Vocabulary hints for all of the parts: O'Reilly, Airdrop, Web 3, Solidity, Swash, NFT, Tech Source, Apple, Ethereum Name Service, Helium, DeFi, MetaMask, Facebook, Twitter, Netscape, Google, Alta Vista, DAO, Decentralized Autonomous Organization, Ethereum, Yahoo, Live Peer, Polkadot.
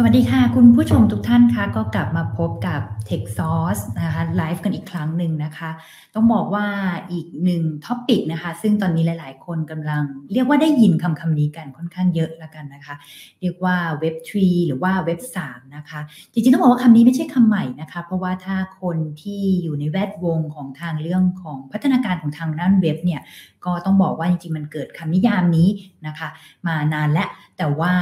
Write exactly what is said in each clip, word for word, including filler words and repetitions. สวัสดีค่ะคุณผู้ชมทุกท่านคะก็กลับมาพบกับ Tech Source นะคะไลฟ์กันอีกครั้งหนึ่งนะคะต้องบอกว่าอีกหนึ่งท็อปิกนะคะซึ่งตอนนี้หลายๆคนกำลังเรียกว่าได้ยินคำคำนี้กันค่อนข้างเยอะละกันนะคะเรียกว่า เว็บ ทรี หรือว่า เว็บ ทรีนะคะจริงๆต้องบอกว่าคำนี้ไม่ใช่คำใหม่นะคะเพราะว่าถ้าคนที่อยู่ในแวดวงของทางเรื่องของพัฒนาการของทางด้านเว็บเนี่ยก็ต้องบอกว่าจริงๆมันเกิดคำนิยามนี้นะคะมานานแล้วแต่ว่า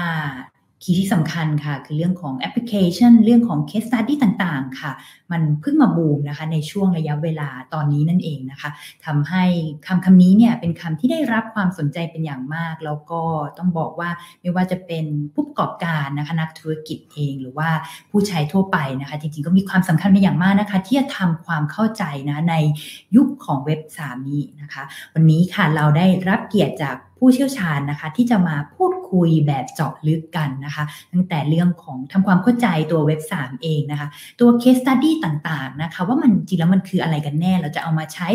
คีย์ที่สำคัญค่ะคือเรื่องของแอปพลิเคชันเรื่องของ case study ต่างๆค่ะมันเพิ่งมาบูมนะคะในช่วงระยะเวลาตอนนี้นั่นเองนะคะทำให้คำคำนี้เนี่ยเป็นคำที่ได้รับความสนใจเป็นอย่างมากแล้วก็ต้องบอกว่าไม่ว่าจะเป็นผู้ประกอบการนะคะนักธุรกิจเองหรือว่าผู้ใช้ทั่วไปนะคะจริงๆก็มีความสำคัญเป็นอย่างมากนะคะที่จะทำความเข้าใจนะในยุคของเว็บสามนี้นะคะวันนี้ค่ะเราได้รับเกียรติจากผู้เชี่ยวชาญนะคะที่จะมาพูดคุยแบบเจาะลึกกันนะคะตั้งแต่เรื่องของทำความเข้าใจตัวเว็บสามเองนะคะตัว case study ต่างๆนะคะว่ามันจริงแล้วมันคืออะไรกันแน่เราจะเอามาใช้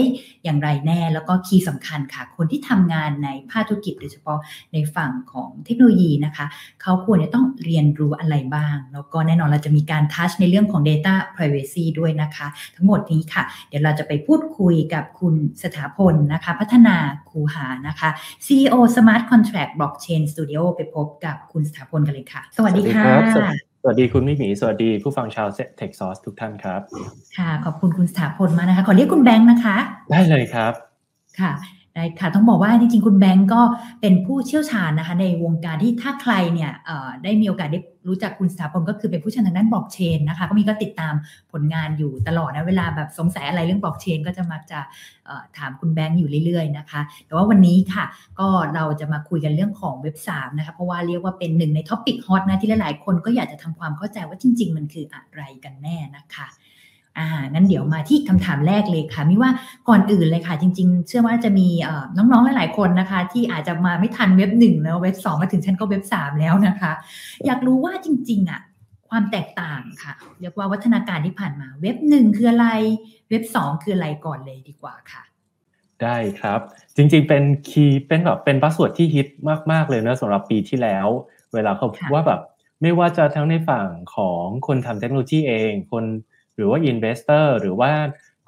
อย่างไรแน่แล้วก็คีย์สำคัญค่ะคนที่ทำงานในภาคธุรกิจโดยเฉพาะในฝั่งของเทคโนโลยีนะคะเขาควรจะต้องเรียนรู้อะไรบ้างแล้วก็แน่นอนเราจะมีการทัชในเรื่องของ data privacy ด้วยนะคะทั้งหมดนี้ค่ะเดี๋ยวเราจะไปพูดคุยกับคุณสถาพลนะคะพัฒนาคูหานะคะ ซี อี โอSmart Contract Blockchain Studio ไปพบกับคุณสถาพลกันเลยค่ะสวัสดีค่ะสวัสดีคุณมิหมีสวัสดีผู้ฟังชาว Tech Source ทุกท่านครับค่ะขอบคุณคุณสถาพลมากนะคะขอเรียกคุณแบงค์นะคะได้เลยครับค่ะได้ค่ะต้องบอกว่าจริงๆคุณแบงค์ก็เป็นผู้เชี่ยวชาญนะคะในวงการที่ถ้าใครเนี่ยได้มีโอกาสได้รู้จักคุณสถาพลก็คือเป็นผู้เชี่ยวชาญทางด้านบล็อกเชนนะคะก็มีก็ติดตามผลงานอยู่ตลอดนะเวลาแบบสงสัยอะไรเรื่องบล็อกเชนก็จะมักจะถามคุณแบงค์อยู่เรื่อยๆนะคะแต่ว่าวันนี้ค่ะก็เราจะมาคุยกันเรื่องของเว็บสามนะคะเพราะว่าเรียกว่าเป็นหนึ่งในท็อปิกฮอตนะที่หลายๆคนก็อยากจะทำความเข้าใจว่าจริงๆมันคืออะไรกันแน่นะคะอ่างั้นเดี๋ยวมาที่คำถามแรกเลยค่ะมิว่าก่อนอื่นเลยค่ะจริงๆเชื่อว่าจะมีน้องๆหลายๆคนนะคะที่อาจจะมาไม่ทันเว็บหนึ่งแล้วเว็บสองมาถึงฉันก็เว็บสามแล้วนะคะอยากรู้ว่าจริงๆอ่ะความแตกต่างค่ะเรียกว่าวัฒนาการที่ผ่านมาเว็บหนึ่งคืออะไรเว็บสองคืออะไรก่อนเลยดีกว่าค่ะได้ครับจริงๆเป็นคีย์เป็นแบบเป็นพาสเวิร์ดที่ฮิตมากๆเลยนะสำหรับปีที่แล้วเวลาเขาพูดว่าแบบไม่ว่าจะทั้งในฝั่งของคนทำเทคโนโลยีเองคนหรือว่า investor หรือว่า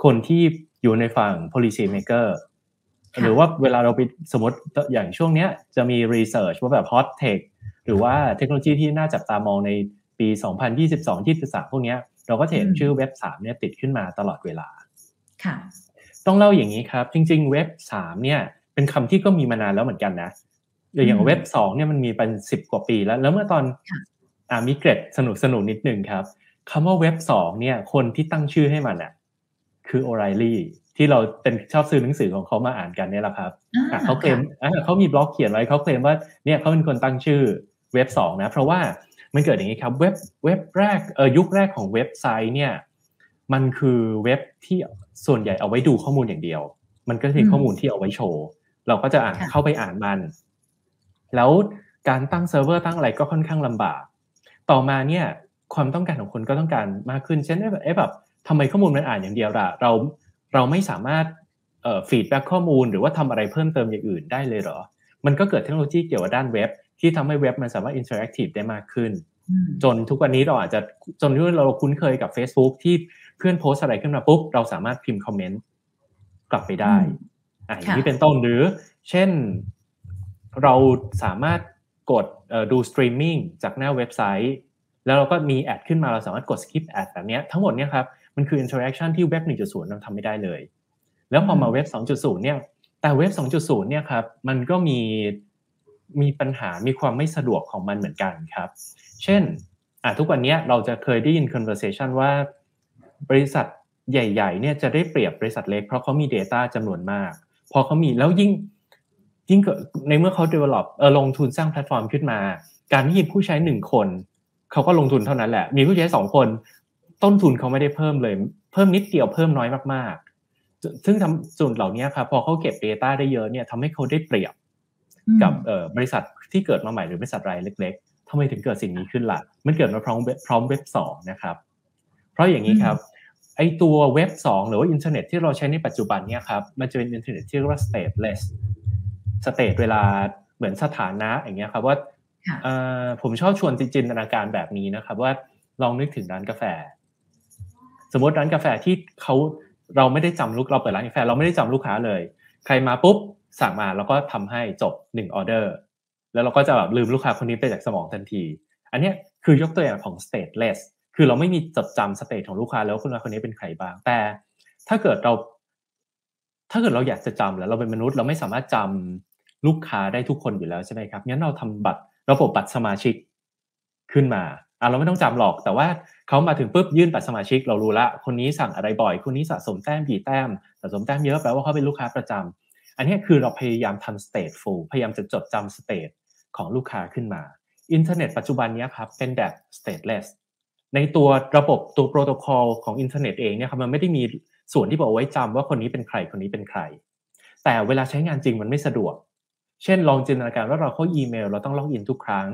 คนที่อยู่ในฝั่ง policy maker หรือว่าเวลาเราไปสมมติอย่างช่วงเนี้ยจะมี research ว่าแบบ hot tech หรือว่าเทคโนโลยีที่น่าจับตามองในปีสองพันยี่สิบสอง ยี่สิบสามพวกเนี้ยเราก็เห็นชื่อเว็บสามเนี่ยติดขึ้นมาตลอดเวลาค่ะต้องเล่าอย่างนี้ครับจริงๆเว็บสามเนี่ยเป็นคำที่ก็มีมานานแล้วเหมือนกันนะอย่างเว็บสองเนี่ยมันมีเป็นสิบกว่าปีแล้วแล้วเมื่อตอนอ่ามีเกร็ดสนุกๆนิดนึงครับคำว่าเว็บสองเนี่ยคนที่ตั้งชื่อให้มันน่ะคือโอไรลี่ที่เราเป็นชอบซื้อหนังสือของเขามาอ่านกันเนี่ยแหละครับเขาเคลมเขามีบล็อกเขียนไว้เขาเคลมว่าเนี่ยเขาเป็นคนตั้งชื่อเว็บสองนะเพราะว่ามันเกิดอย่างนี้ครับเว็บเว็บแรกเอ่อยุคแรกของเว็บไซต์เนี่ยมันคือเว็บที่ส่วนใหญ่เอาไว้ดูข้อมูลอย่างเดียวมันก็คือข้อมูลที่เอาไว้โชว์เราก็จะอ่านเข้าไปอ่านมันแล้วการตั้งเซิร์ฟเวอร์ตั้งอะไรก็ค่อนข้างลำบากต่อมาเนี่ยความต้องการของคนก็ต้องการมากขึ้นเช่นแบบเอ๊ะแบบทำไมข้อมูลมันอ่านอย่างเดียวล่ะเราเราไม่สามารถเอ่อฟีดแบ็กข้อมูลหรือว่าทำอะไรเพิ่มเติมอย่างอื่นได้เลยเหรอมันก็เกิดเทคโนโลยีเกี่ยวกับด้านเว็บที่ทำให้เว็บมันสามารถอินเทอร์แอคทีฟได้มากขึ้นจนทุกวันนี้เราอาจจะจนที่เราคุ้นเคยกับ Facebook ที่เพื่อนโพสอะไรขึ้นมาปุ๊บเราสามารถพิมพ์คอมเมนต์กลับไปได้อ่ะอย่างนี้เป็นต้นหรือเช่นเราสามารถกดเอ่อดูสตรีมมิ่งจากหน้าเว็บไซต์แล้วเราก็มีแอดขึ้นมาเราสามารถกด skip ad แบบนี้ทั้งหมดเนี่ยครับมันคือ interaction ที่เว็บ หนึ่งจุดศูนย์ เราทำไม่ได้เลยแล้วพอมาเว็บ สองจุดศูนย์ เนี่ยแต่เว็บ สองจุดศูนย์ เนี่ยครับมันก็มีมีปัญหามีความไม่สะดวกของมันเหมือนกันครับเช่นอ่ะทุกวันนี้เราจะเคยได้ยิน conversation ว่าบริษัทใหญ่ๆเนี่ยจะได้เปรียบบริษัทเล็กเพราะเขามี data จำนวนมากพอเขามีแล้วยิ่งยิ่งในเมื่อเขา develop เออลงทุนสร้างแพลตฟอร์มขึ้นมาการที่ผู้ใช้หนึ่งคนเขาก็ลงทุนเท่านั้นแหละมีผู้ใช้สองคนต้นทุนเขาไม่ได้เพิ่มเลยเพิ่มนิดเดียวเพิ่มน้อยมากๆซึ่งทำส่วนเหล่านี้ครับพอเขาเก็บ data ได้เยอะเนี่ยทำให้เขาได้เปรียบกับบริษัทที่เกิดมาใหม่หรือบริษัทรายเล็กๆทำไมถึงเกิดสิ่งนี้ขึ้นล่ะมันเกิดมาพร้อมพร้อมเว็บสองนะครับเพราะอย่างนี้ครับ ไอ้ตัวเว็บสองหรือว่าอินเทอร์เน็ตที่เราใช้ในปัจจุบันเนี่ยครับมันจะเป็นอินเทอร์เน็ตที่เรียกว่า stateless state เวลาเหมือนสถานะอย่างเงี้ยครับว่าเอ่อผมชอบชวนจินตนาการแบบนี้นะครับว่าลองนึกถึงร้านกาแฟสมมติร้านกาแฟที่เขาเราไม่ได้จำลูกเราเปิดร้านกาแฟเราไม่ได้จำลูกค้าเลยใครมาปุ๊บสั่งมาแล้วก็ทำให้จบหนึ่งออเดอร์แล้วเราก็จะแบบลืมลูกค้าคนนี้ไปจากสมองทันทีอันนี้คือยกตัวอย่างของ stateless คือเราไม่มีจดจำสเตทของลูกค้าแล้วว่าคนนี้เป็นใครบ้างแต่ถ้าเกิดเราถ้าเกิดเราอยากจะจำแล้วเราเป็นมนุษย์เราไม่สามารถจำลูกค้าได้ทุกคนอยู่แล้วใช่ไหมครับงั้นเราทำบัตรระบบบัตรสมาชิกขึ้นมาอ่ะเราไม่ต้องจำหรอกแต่ว่าเขามาถึงปุ๊บยื่นบัตรสมาชิกเรารู้ละคนนี้สั่งอะไรบ่อยคนนี้สะสมแต้มกี่แต้มสะสมแต้มเยอะแปลว่าเขาเป็นลูกค้าประจำอันนี้คือเราพยายามทำ stateful พยายามจะจดจำ state ของลูกค้าขึ้นมาอินเทอร์เน็ตปัจจุบันนี้ครับเป็นแบบ stateless ในตัวระบบตัวโปรโตคอลของอินเทอร์เน็ตเองเนี่ยครับมันไม่ได้มีส่วนที่บอกไว้จำว่าคนนี้เป็นใครคนนี้เป็นใครแต่เวลาใช้งานจริงมันไม่สะดวกเช่นลองจินตนาการว่าเราเข้าอีเมลเราต้องล็อกอินทุกครั้ง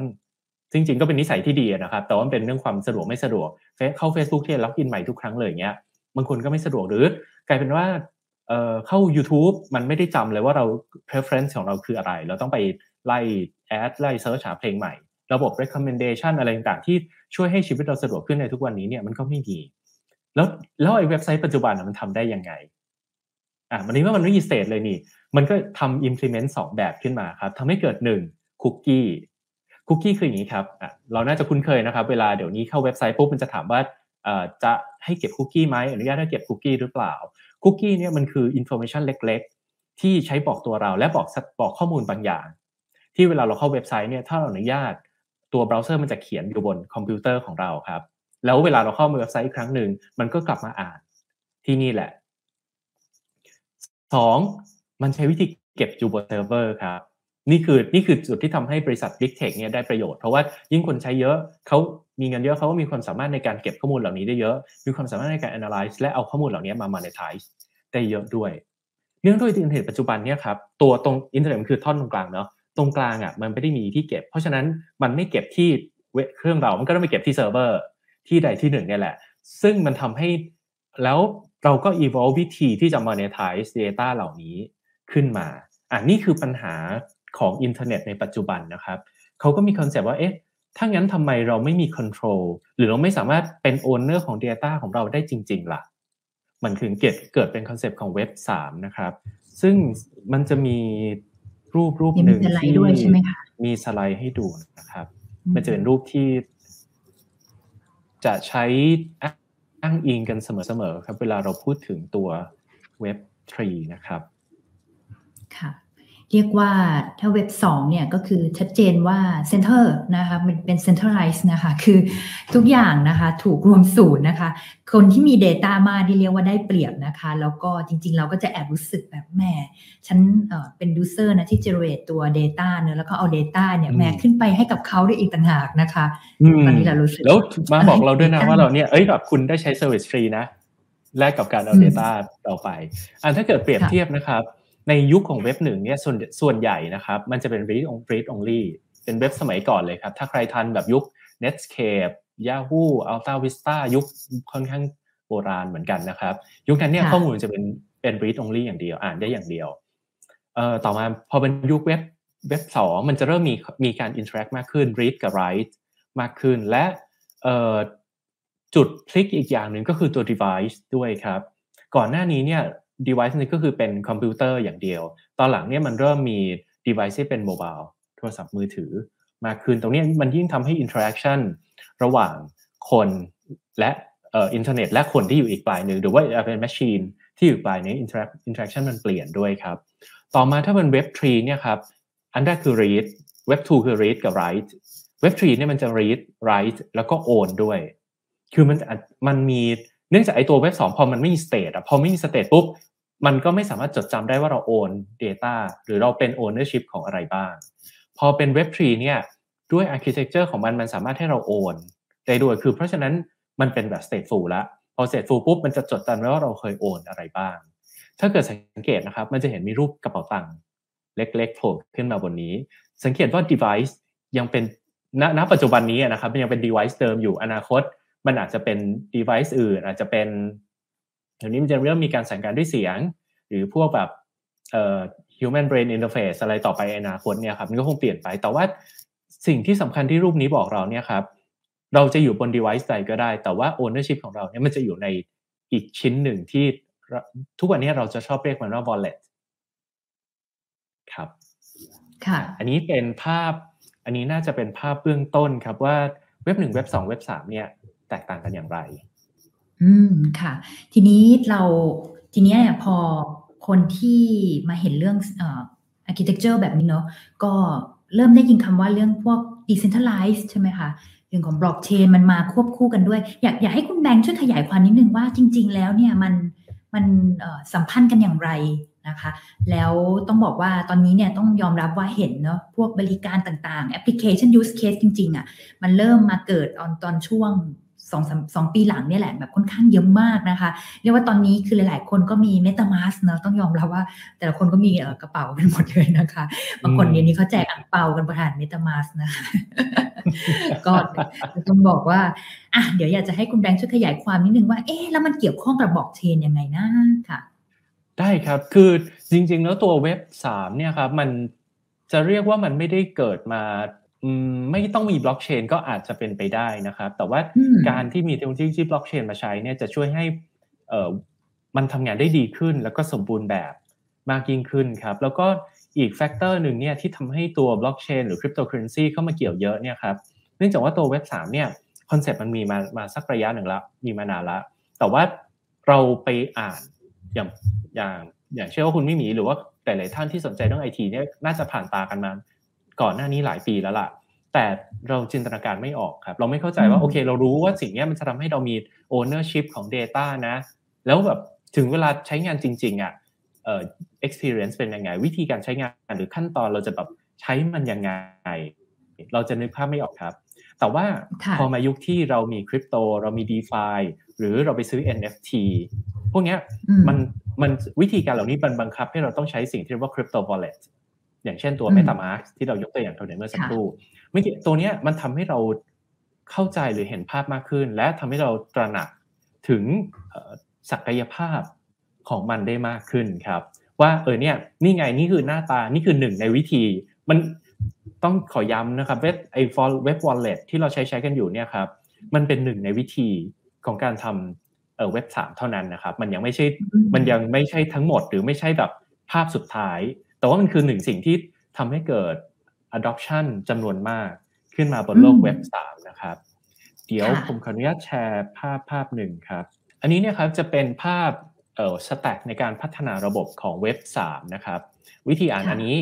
จริงๆก็เป็นนิสัยที่ดีนะครับแต่ว่ามันเป็นเรื่องความสะดวกไม่สะดวกเข้า Facebook ที่ล็อกอินใหม่ทุกครั้งเลยเงี้ยบางคนก็ไม่สะดวกหรือกลายเป็นว่าเอ่อเข้า YouTube มันไม่ได้จำเลยว่าเรา preference ของเราคืออะไรเราต้องไปไล่แอดไล่เสิร์ชหาเพลงใหม่ระบบ recommendation อะไรต่างๆที่ช่วยให้ชีวิตเราสะดวกขึ้นในทุกวันนี้เนี่ยมันก็ไม่ดีแล้วแล้วไอ้เว็บไซต์ปัจจุบันมันทำได้ยังไงอ่ะวันนี้ว่ามันไม่มี state เลยนี่มันก็ทำ implement สองแบบขึ้นมาครับทำให้เกิดหนึ่ง cookieคุกกี้คืออย่างนี้ครับเราน่าจะคุ้นเคยนะครับเวลาเดี๋ยวนี้เข้าเว็บไซต์ปุ๊บมันจะถามว่าจะให้เก็บคุกกี้ไหมอนุญาตให้เก็บคุกกี้หรือเปล่าคุกกี้เนี่ยมันคืออินโฟเมชันเล็กๆที่ใช้บอกตัวเราและบอกบอกข้อมูลบางอย่างที่เวลาเราเข้าเว็บไซต์เนี่ยถ้าเราอนุญาตตัวเบราว์เซอร์มันจะเขียนอยู่บนคอมพิวเตอร์ของเราครับแล้วเวลาเราเข้าเว็บไซต์อีกครั้งนึงมันก็กลับมาอ่านที่นี่แหละสองมันใช้วิธีเก็บอยู่บนเซิร์ฟเวอร์ครับนี่คือนี่คือจุดที่ทำให้บริษัท Big Tech เนี่ยได้ประโยชน์เพราะว่ายิ่งคนใช้เยอะเขามีเงินเยอะเขาก็มีความสามารถในการเก็บข้อมูลเหล่านี้ได้เยอะมีความสามารถในการ analyze และเอาข้อมูลเหล่านี้มา monetize ได้เยอะด้วยเนื่องด้วยอินเทอร์เน็ตปัจจุบันเนี่ยครับตัวตรงอินเทอร์เน็ตมันคือท่อนตรงกลางเนาะตรงกลางอ่ะมันไม่ได้มีที่เก็บเพราะฉะนั้นมันไม่เก็บที่เครื่องเรามันก็ต้องไปเก็บที่เซิร์ฟเวอร์ที่ใดที่หนึ่งเนี่ยแหละซึ่งมันทำให้แล้วเราก็ evolve วิธีที่จะ monetize data เหล่านี้ขึ้นมาอ่ะนี่คือปัญหาของอินเทอร์เน็ตในปัจจุบันนะครับเขาก็มีคอนเซ็ปต์ว่าเอ๊ะถ้างั้นทำไมเราไม่มีคอนโทรลหรือเราไม่สามารถเป็นโอนเนอร์ของ Data ของเราได้จริงๆล่ะมันถึงเกิดเกิดเป็นคอนเซ็ปต์ของเว็บสามนะครับซึ่งมันจะมีรูปรูปหนึ่งที่มีสไลด์ให้ดูนะครับมันจะเป็นรูปที่จะใช้อ้างอิงกันเสมอๆครับเวลาเราพูดถึงตัวเว็บสามนะครับค่ะเรียกว่าถ้าเว็บสองเนี่ยก็คือชัดเจนว่าเซ็นเตอร์นะคะมันเป็น centralized นะคะคือทุกอย่างนะคะถูกรวมศูนย์นะคะคนที่มี data มาที่เรียกว่าได้เปรียบนะคะแล้วก็จริงๆเราก็จะแอบรู้สึกแบบแหมฉันเอ่อเป็น user นะที่ generate ตัว data เนอะแล้วก็เอา data เนี่ยแหมขึ้นไปให้กับเขาได้อีกต่างหากนะคะตอนนี้เรารู้สึกแล้วมาบอกเราด้วยนะว่าเราเนี่ยเอ้ยแบบคุณได้ใช้ service ฟรีนะแลกกับการเอา data เราไปอ่ะถ้าเกิดเปรียบเทียบนะครับในยุค ข, ของเว็บหนึ่งเนี่ยส่วนส่วนใหญ่นะครับมันจะเป็น read on read only เป็นเว็บสมัยก่อนเลยครับถ้าใครทันแบบยุค Netscape Yahoo Alta Vista ยุคค่อนข้างโบราณเหมือนกันนะครับยุคนั้นเนี่ยข้อมูลจะเป็นเป็น read only อย่างเดียวอ่านได้อย่างเดียวเอ่อต่อมาพอเป็นยุคเว็บเว็บสองมันจะเริ่มมีมีการ interact มากขึ้น read กับ write มากขึ้นและเอ่อจุดพลิกอีกอย่างหนึ่งก็คือตัว device ด้วยครับก่อนหน้านี้เนี่ยdevice นี่ก็คือเป็นคอมพิวเตอร์อย่างเดียวตอนหลังเนี่ยมันเริ่มมี device ที่เป็นโมบายโทรศัพท์มือถือมากขึ้นตรงนี้มันยิ่งทำให้ interaction ระหว่างคนและเอ่ออินเทอร์เน็ตและคนที่อยู่อีกปลายนึงหรือว่าเป็น machine ที่อยู่ปลายนี้ interact interaction มันเปลี่ยนด้วยครับต่อมาถ้าเป็น web สามเนี่ยครับอันแรกคือ read web สองคือ read กับ write web สามเนี่ยมันจะ read write แล้วก็ own ด้วยคือมันมันมีเนื่องจากไอ้ตัวเว็บสองพอมันไม่มี state อ่ะพอไม่มี state ปุ๊บมันก็ไม่สามารถจดจำได้ว่าเราโอน data หรือเราเป็น ownership ของอะไรบ้างพอเป็นเว็บสามเนี่ยด้วย architecture ของมันมันสามารถให้เราโอนได้ด้วยคือเพราะฉะนั้นมันเป็นแบบ stateful ละพอ stateful ปุ๊บมันจะจดจำได้ว่าเราเคยโอนอะไรบ้างถ้าเกิดสังเกตนะครับมันจะเห็นมีรูปกระเป๋าตังค์เล็กๆโผล่ขึ้นมาบนนี้สังเกตว่า device ยังเป็นณ ณ ปัจจุบันนี้นะครับมันยังเป็น device เดิมอยู่อนาคตมันอาจจะเป็น device อื่นอาจจะเป็น เดี๋ยวนี้มันจะเริ่มมีการสั่งการด้วยเสียงหรือพวกแบบเอ่อ human brain interface อะไรต่อไปในอนาคตเนี่ยครับมันก็คงเปลี่ยนไปแต่ว่าสิ่งที่สำคัญที่รูปนี้บอกเราเนี่ยครับเราจะอยู่บน device ใดก็ได้แต่ว่า ownership ของเราเนี่ยมันจะอยู่ในอีกชิ้นหนึ่งที่ทุกวันนี้เราจะชอบเรียกมันว่า wallet ครับค่ะอันนี้เป็นภาพอันนี้น่าจะเป็นภาพเบื้องต้นครับว่าเว็บหนึ่งเว็บสองเว็บสามเนี่ยแตกต่างกันอย่างไรอืมค่ะทีนี้เราทีนี้เนี่ยพอคนที่มาเห็นเรื่องเอ่อ architecture แบบนี้เนาะก็เริ่มได้ยินคำว่าเรื่องพวก decentralized ใช่ไหมคะเรื่องของ blockchain มันมาควบคู่กันด้วยอยากอยากให้คุณแบงค์ช่วยขยายความนิดนึงว่าจริงๆแล้วเนี่ยมันมันสัมพันธ์กันอย่างไรนะคะแล้วต้องบอกว่าตอนนี้เนี่ยต้องยอมรับว่าเห็นเนาะพวกบริการต่างๆ application use case จริงๆอ่ะมันเริ่มมาเกิดตอนช่วงสอง สองปีหลังเนี่ยแหละแบบค่อนข้างเยอะมากนะคะเรียกว่าตอนนี้คือหลายๆคนก็มี MetaMask เนาะต้องยอมรับว่าแต่ละคนก็มีกระเป๋ากันหมดเลยนะคะบางคนเดี๋ยวนี้เขาแจกอั่งเปากันผ่าน MetaMask นะคะก็ต้องบอกว่าอ่ะเดี๋ยวอยากจะให้คุณแบงค์ช่วยขยายความนิดนึงว่าเอ๊ะแล้วมันเกี่ยวข้องกับบล็อกเชนยังไงนะค่ะได้ครับคือจริงๆแล้วตัวเว็บสามเนี่ยครับมันจะเรียกว่ามันไม่ได้เกิดมาไม่ต้องมีบล็อกเชนก็อาจจะเป็นไปได้นะครับแต่ว่าการที่มีเทคโนโลยีที่บล็อกเชนมาใช้เนี่ยจะช่วยให้มันทำงานได้ดีขึ้นแล้วก็สมบูรณ์แบบมากยิ่งขึ้นครับแล้วก็อีกแฟกเตอร์หนึ่งเนี่ยที่ทำให้ตัวบล็อกเชนหรือคริปโตเคอเรนซีเข้ามาเกี่ยวเยอะเนี่ยครับเนื่องจากว่าตัวเว็บสามเนี่ยคอนเซ็ปต์มันมีมามาสักระยะหนึ่งแล้วมีมานานแล้วแต่ว่าเราไปอ่านอย่างอย่างอย่างเชื่อว่าคุณไม่มีหรือว่าหลายๆท่านที่สนใจเรื่อง ไอ ที เนี่ยน่าจะผ่านตากันมาก่อนหน้านี้หลายปีแล้วล่ะแต่เราจินตนาการไม่ออกครับเราไม่เข้าใจว่าโอเคเรารู้ว่าสิ่งนี้มันจะทำให้เรามี ownership ของ data นะแล้วแบบถึงเวลาใช้งานจริงๆอ่ะเอ่อ experience เป็นยังไงวิธีการใช้งานหรือขั้นตอนเราจะแบบใช้มันยังไงเราจะนึกภาพไม่ออกครับแต่ว่าพอมายุคที่เรามีคริปโตเรามี DeFi หรือเราไปซื้อ เอ็น เอฟ ที พวกเนี้ยมันมันวิธีการเหล่านี้มันบังคับให้เราต้องใช้สิ่งที่เรียกว่า crypto walletอย่างเช่นตัว MetaMask ที่เรายกตัวอย่างตัวหนึ่งเมื่อสักครู่มิติตัวนี้มันทำให้เราเข้าใจหรือเห็นภาพมากขึ้นและทำให้เราตระหนักถึงศักยภาพของมันได้มากขึ้นครับว่าเออเนี่ยนี่ไงนี่คือหน้าตานี่คือหนึ่งในวิธีมันต้องขอย้ำนะครับเว็บไอฟอลเว็บ Wallet ที่เราใช้ใช้กันอยู่เนี่ยครับมันเป็นหนึ่งในวิธีของการทำเอ่อเว็บสามเท่านั้นนะครับมันยังไม่ใช่มันยังไม่ใช่ทั้งหมดหรือไม่ใช่แบบภาพสุดท้ายแต่ว่ามันคือหนึ่งสิ่งที่ทำให้เกิด adoption จำนวนมากขึ้นมาบนโลกเว็บสามนะครับเดี๋ยวผมขออนุญาตแชร์ภาพภาพหนึ่งครับอันนี้เนี่ยครับจะเป็นภาพเอ่อ stack ในการพัฒนาระบบของเว็บสามนะครับวิธีอ่านอันนี้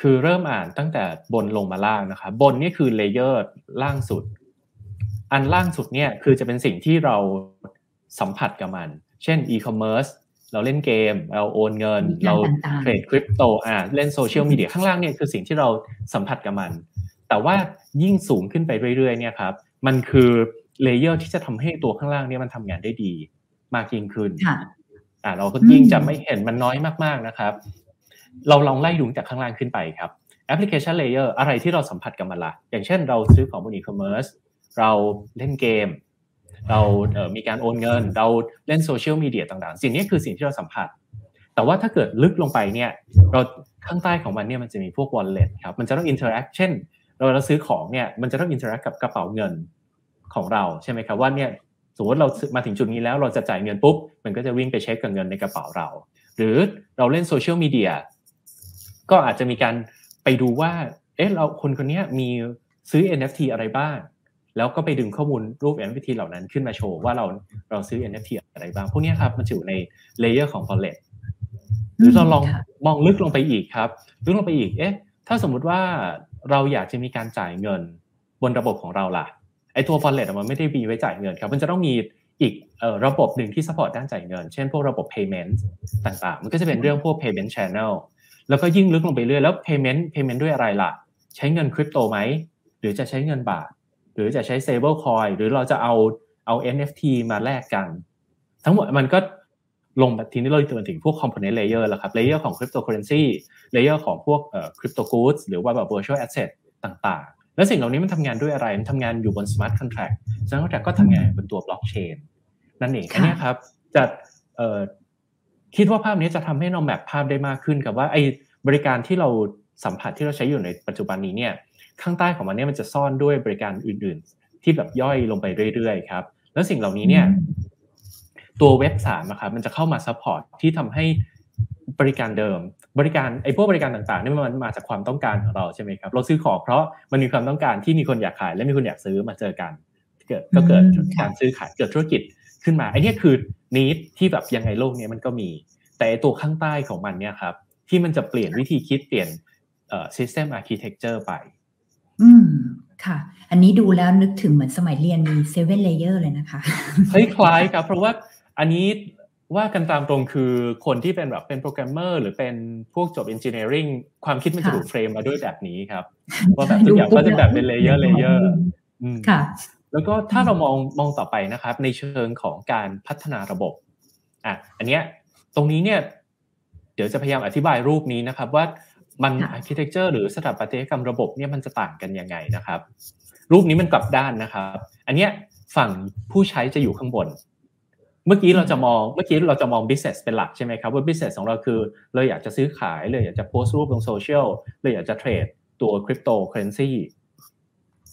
คือเริ่มอ่านตั้งแต่บนลงมาล่างนะครับบนนี่คือ layer ล่างสุดอันล่างสุดเนี่ยคือจะเป็นสิ่งที่เราสัมผัสกับมันเช่น e-commerceเราเล่นเกมเราโอนเงินเราเทรดคริปโตอ่าเล่นโซเชียลมีเดียข้างล่างเนี่ยคือสิ่งที่เราสัมผัสกับมันแต่ว่ายิ่งสูงขึ้นไปเรื่อยๆเนี่ยครับมันคือเลเยอร์ที่จะทำให้ตัวข้างล่างเนี่ยมันทำงานได้ดีมากยิ่งขึ้นอ่าเราก็ยิ่งจะไม่เห็นมันน้อยมากๆนะครับเราลองไล่ดูจากข้างล่างขึ้นไปครับแอปพลิเคชันเลเยอร์อะไรที่เราสัมผัสกับมันล่ะอย่างเช่นเราซื้อของบนอีคอมเมิร์ซเราเล่นเกมเราเอ่อมีการโอนเงินเราเล่นโซเชียลมีเดียต่างๆสิ่งนี้คือสิ่งที่เราสัมผัสแต่ว่าถ้าเกิดลึกลงไปเนี่ยเราข้างใต้ของมันเนี่ยมันจะมีพวก wallet ครับมันจะต้อง interact เช่นเราเราซื้อของเนี่ยมันจะต้อง interact กับกระเป๋าเงินของเราใช่ไหมครับว่าเนี่ยสมมติเรามาถึงจุดนี้แล้วเราจะจ่ายเงินปุ๊บมันก็จะวิ่งไปเช็คกับเงินในกระเป๋าเราหรือเราเล่นโซเชียลมีเดียก็อาจจะมีการไปดูว่าเอ๊ะเราคนคนนี้มีซื้อ เอ็น เอฟ ที อะไรบ้างแล้วก็ไปดึงข้อมูลรูป เอ็น เอฟ ที เหล่านั้นขึ้นมาโชว์ว่าเราเราซื้อ เอ็น เอฟ ที อะไรบ้างพวกนี้ครับมันอยู่ในเลเยอร์ของ Wallet หรือเราลองมองลึกลงไปอีกครับลึกลงไปอีกเอ๊ะถ้าสมมุติว่าเราอยากจะมีการจ่ายเงินบนระบบของเราล่ะไอ้ตัว Wallet มันไม่ได้มีไว้จ่ายเงินครับมันจะต้องมีอีกเอ่อระบบนึงที่ซัพพอร์ตด้านจ่ายเงินเช่นพวกระบบ payment ต่างๆมันก็จะเป็นเรื่องพวก payment channel แล้วก็ยิ่งลึกลงไปเรื่อยแล้ว payment payment ด้วยอะไรล่ะใช้เงินคริปโตมั้ยหรือจะใช้เงินบาทหรือจะใช้ stablecoin หรือเราจะเอาเอา เอ็น เอฟ ที มาแลกกันทั้งหมดมันก็ลงทีนี้เราจะมาถึงพวก component layer แล้วครับ layer ของ cryptocurrency layer ของพวกเอ่อ crypto goods หรือว่าแบบ virtual asset ต่างๆแล้วสิ่งเหล่านี้มันทำงานด้วยอะไรมันทำงานอยู่บน smart contract smart contract ก็ทำงานบนตัว blockchain นั่นเองอันนี้ครับจะ เอ่อคิดว่าภาพนี้จะทำให้เราแมปภาพได้มากขึ้นกับว่าไอ้บริการที่เราสัมผัสที่เราใช้อยู่ในปัจจุบันนี้เนี่ยข้างใต้ของมันเนี่ยมันจะซ่อนด้วยบริการอื่นๆที่แบบย่อยลงไปเรื่อยๆครับแล้วสิ่งเหล่านี้เนี่ยตัวเว็บสามนะครับมันจะเข้ามาซัพพอร์ตที่ทำให้บริการเดิมบริการไอ้พวกบริการต่างๆนี่มันมาจากความต้องการของเราใช่ไหมครับเราซื้อของเพราะมันมีความต้องการที่มีคนอยากขายและมีคนอยากซื้อมาเจอกันเกิดก็เกิดการซื้อขายเกิดธุรกิจขึ้นมาไอ้นี่คือ need ที่แบบยังไงโลกนี้มันก็มีแต่ตัวข้างใต้ของมันเนี่ยครับที่มันจะเปลี่ยนวิธีคิดเปลี่ยนเอ่อ system architecture ไปอืมค่ะอันนี้ดูแล้วนึกถึงเหมือนสมัยเรียนมีเซเว่น layer เลยนะคะคล้ายๆครับเพราะว่าอันนี้ว่ากันตามตรงคือคนที่เป็นแบบเป็นโปรแกรมเมอร์หรือเป็นพวกจบ engineering ความคิดมันจะถูกเฟรมมาด้วยแบบนี้ครับว่าแบบทุกอย่างก็จะแบบเป็น layer layer อืมค่ะแล้วก็ถ้าเรามองมองต่อไปนะครับในเชิงของการพัฒนาระบบอ่ะอันเนี้ยตรงนี้เนี่ยเดี๋ยวจะพยายามอธิบายรูปนี้นะครับว่ามัน architecture หรือสถาปัตยกรรมระบบเนี่ยมันจะต่างกันยังไงนะครับรูปนี้มันกลับด้านนะครับอันเนี้ยฝั่งผู้ใช้จะอยู่ข้างบนเมื่อกี้เราจะมองเมื่อกี้เราจะมอง business เป็นหลักใช่ไหมครับว่า business ของเราคือเราอยากจะซื้อขายเราอยากจะโพสต์รูปลงโซเชียลเราอยากจะเทรดตัว cryptocurrency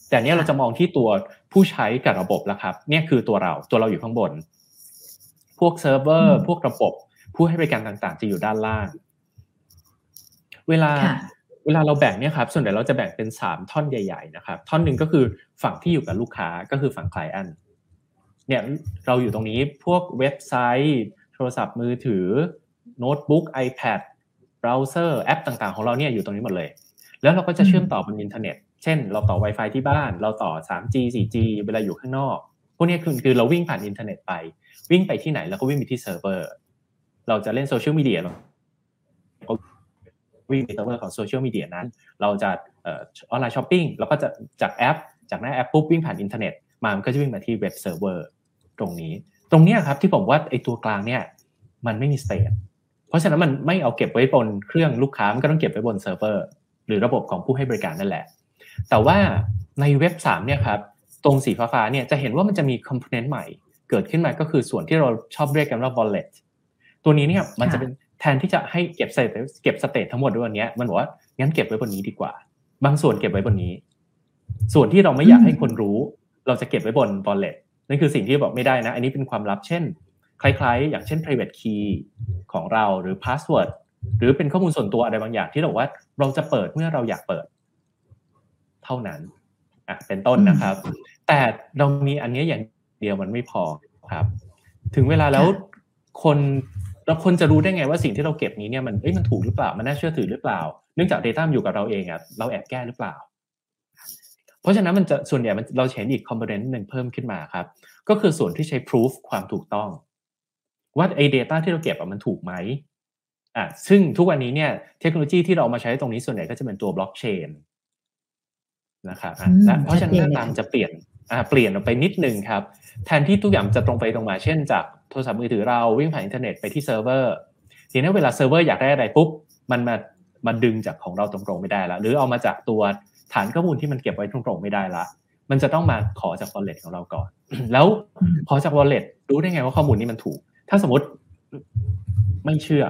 แต่เนี้ยเราจะมองที่ตัวผู้ใช้กับระบบแล้วครับเนี่ยคือตัวเราตัวเราอยู่ข้างบนพวกเซิร์ฟเวอร์พวกระบบผู้ให้บริการต่างๆจะอยู่ด้านล่างเวลาเวลาเราแบ่งเนี่ยครับส่วนใหญ่เราจะแบ่งเป็นสามท่อนใหญ่ๆนะครับท่อนนึงก็คือฝั่งที่อยู่กับลูกค้าก็คือฝั่ง client เนี่ยเราอยู่ตรงนี้พวกเว็บไซต์โทรศัพท์มือถือโน้ตบุ๊ก iPad เบราว์เซอร์แอปต่างๆของเราเนี่ยอยู่ตรงนี้หมดเลยแล้วเราก็จะเชื่อมต่อบนอินเทอร์เน็ตเช่นเราต่อ Wi-Fi ที่บ้านเราต่อ ทรีจี โฟร์จี เวลาอยู่ข้างนอกพวกนี้คือคือเราวิ่งผ่านอินเทอร์เน็ตไปวิ่งไปที่ไหนแล้วก็วิ่งไปที่เซิร์ฟเวอร์เราจะเล่นโซเชียลมีเดียวิ่งไปเซิร์ฟเวอร์ของโซเชียลมีเดียนั้นเราจะเอ่อออนไลน์ช้อปปิ้งแล้วก็จะจากแอปจากหน้าแอปปุ๊บวิ่งผ่านอินเทอร์เน็ตมามันก็จะวิ่งมาที่เว็บเซิร์ฟเวอร์ตรงนี้ตรงนี้ครับที่ผมว่าไอ้ตัวกลางเนี่ยมันไม่มีสเตทเพราะฉะนั้นมันไม่เอาเก็บไว้บนเครื่องลูกค้ามันก็ต้องเก็บไว้บนเซิร์ฟเวอร์หรือระบบของผู้ให้บริการนั่นแหละแต่ว่าในเว็บสามเนี่ยครับตรงสีฟ้าๆเนี่ยจะเห็นว่ามันจะมีคอมโพเนนต์ใหม่เกิดขึ้นมาก็คือส่วนที่เราชอบเรียกกันว่า wallet ตัวนี้เนี่ยมันจะเป็นแทนที่จะให้เก็บสเตทเก็บสเตททั้งหมดด้วยวันนี้มันบอกว่างั้นเก็บไว้บนนี้ดีกว่าบางส่วนเก็บไว้บนนี้ส่วนที่เราไม่อยากให้คนรู้เราจะเก็บไว้บน wallet นั่นคือสิ่งที่บอกไม่ได้นะอันนี้เป็นความลับเช่นคล้ายๆอย่างเช่น private key ของเราหรือ password หรือเป็นข้อมูลส่วนตัวอะไรบางอย่างที่เราบอกว่าเราจะเปิดเมื่อเราอยากเปิดเท่านั้นอ่ะเป็นต้นนะครับแต่เรามีอันนี้อย่างเดียวมันไม่พอครับถึงเวลาแล้วคนเราคนจะรู้ได้ไงว่าสิ่งที่เราเก็บนี้เนี่ยมันเอ้ยมันถูกหรือเปล่ามันน่าเชื่อถือหรือเปล่าเนื่องจาก data อยู่กับเราเองอ่ะเราแอบแก้หรือเปล่าเพราะฉะนั้นมันจะส่วนใหญ่มันเราเห็นอีก component นึงเพิ่มขึ้นมาครับก็คือส่วนที่ใช้ proof ความถูกต้องว่าไอ้ data ที่เราเก็บอ่ะมันถูกไหมอ่ะซึ่งทุกวันนี้เนี่ยเทคโนโลยีที่เราเอามาใช้ตรงนี้ส่วนใหญ่ก็จะเป็นตัว blockchainนะครับเพราะฉะนั้นหน้าตาจะเปลี่ยนเปลี่ยนออกไปนิดนึงครับแทนที่ทุกอย่างจะตรงไปตรงมาเช่นจากโทรศัพท์มือถือเราวิ่งผ่านอินเทอร์เน็ตไปที่เซิร์ฟเวอร์ทีนี้เวลาเซิร์ฟเวอร์อยากได้อะไรปุ๊บมันมามาดึงจากของเราตรงๆไม่ได้ละหรือเอามาจากตัวฐานข้อมูลที่มันเก็บไว้ตรงๆไม่ได้ละมันจะต้องมาขอจาก wallet ของเราก่อนแล้วขอจาก wallet รู้ได้ไงว่าข้อมูลนี้มันถูกถ้าสมมติไม่เชื่อ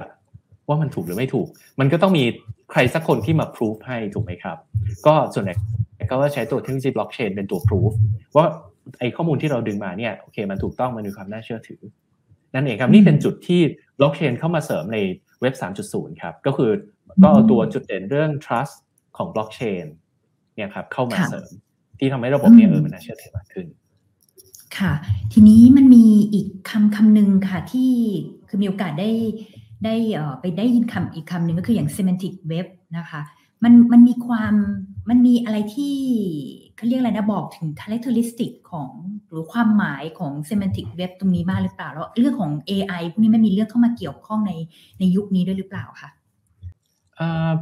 ว่ามันถูกหรือไม่ถูกมันก็ต้องมีใครสักคนที่มา proof ให้ถูกไหมครับก็ส่วนไหนก็ว่าใช้ตัวเทคโนโลยีบล็อกเชนเป็นตัว proof ว่าไอ้ข้อมูลที่เราดึงมาเนี่ยโอเคมันถูกต้องมันมีความน่าเชื่อถือนั่นเองครับนี่เป็นจุดที่บล็อกเชนเข้ามาเสริมในเว็บ สามจุดศูนย์ ครับก็คือก็เอาตัวจุดเด่นเรื่อง trust ของบล็อกเชนเนี่ยครับเข้ามาเสริมที่ทำให้ระบบเนี่ยเออมันน่าเชื่อถือมากขึ้นค่ะทีนี้มันมีอีกคำคำหนึ่งค่ะที่คือมีโอกาสได้ได้ไปได้ยินคำอีกคำหนึ่งก็คืออย่าง semantic web นะคะมันมันมีความมันมีอะไรที่เขาเรียกอะไรนะบอกถึง characteristic ของหรือความหมายของ semantic web ตรงนี้บ้างหรือเปล่าแล้วเรื่องของ เอ ไอ พวกนี้มันมีเรื่องเข้ามาเกี่ยวข้องในในยุคนี้ด้วยหรือเปล่าคะอ่า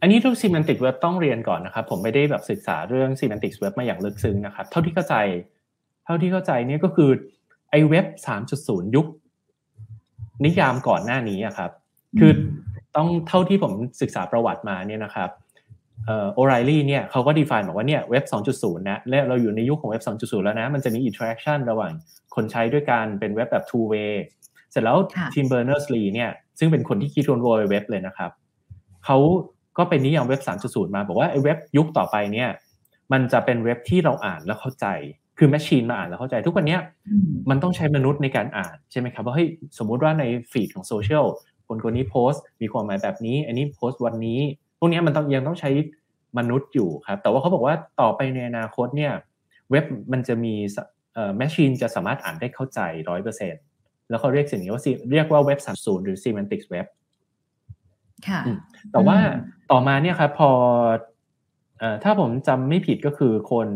อันนี้ทุก semantic web ต้องเรียนก่อนนะครับผมไม่ได้แบบศึกษาเรื่อง semantic web มาอย่างลึกซึ้งนะครับเท่าที่เข้าใจเท่าที่เข้าใจเนี่ยก็คือไอ้เว็บ สามจุดศูนย์ ยุคนิยามก่อนหน้านี้ครับคือต้องเท่าที่ผมศึกษาประวัติมาเนี่ยนะครับเอ่อ O'Reilly เนี่ยเขาก็ define บอกว่าเนี่ยเว็บ สองจุดศูนย์ นะและเราอยู่ในยุคของเว็บ สองจุดศูนย์ แล้วนะมันจะมี interaction ระหว่างคนใช้ด้วยกันเป็นเว็บแบบ two way เสร็จแล้วทีมเบอร์เนอร์สลีเนี่ยซึ่งเป็นคนที่คิดค้น World Wide Web เลยนะครับเขาก็เป็นนิยามเว็บ สามจุดศูนย์ มาบอกว่าไอ้เว็บยุคต่อไปเนี่ยมันจะเป็นเว็บที่เราอ่านแล้วเข้าใจคือแมชชีนมาอ่านแล้วเข้าใจทุกวันนี้มันต้องใช้มนุษย์ในการอ่านใช่ไหมครับว่าเฮ้ยสมมุติว่าในฟีดของโซเชียลคนคนนี้โพสต์มีความหมายแบบนี้อันนี้โพสต์วันนี้พวกนี้มันต้องยังต้องใช้มนุษย์อยู่ครับแต่ว่าเขาบอกว่าต่อไปในอนาคตเนี่ยเว็บมันจะมีเอ่อแมชชีนจะสามารถอ่านได้เข้าใจ หนึ่งร้อยเปอร์เซ็นต์ แล้วเขาเรียกสิ่งนี้ว่าเรียกว่าเว็บ สามจุดศูนย์ หรือ Semantics Web ค่ะแต่ว่าต่อมาเนี่ยครับพอเอ่อถ้าผมจำไม่ผิดก็คือคน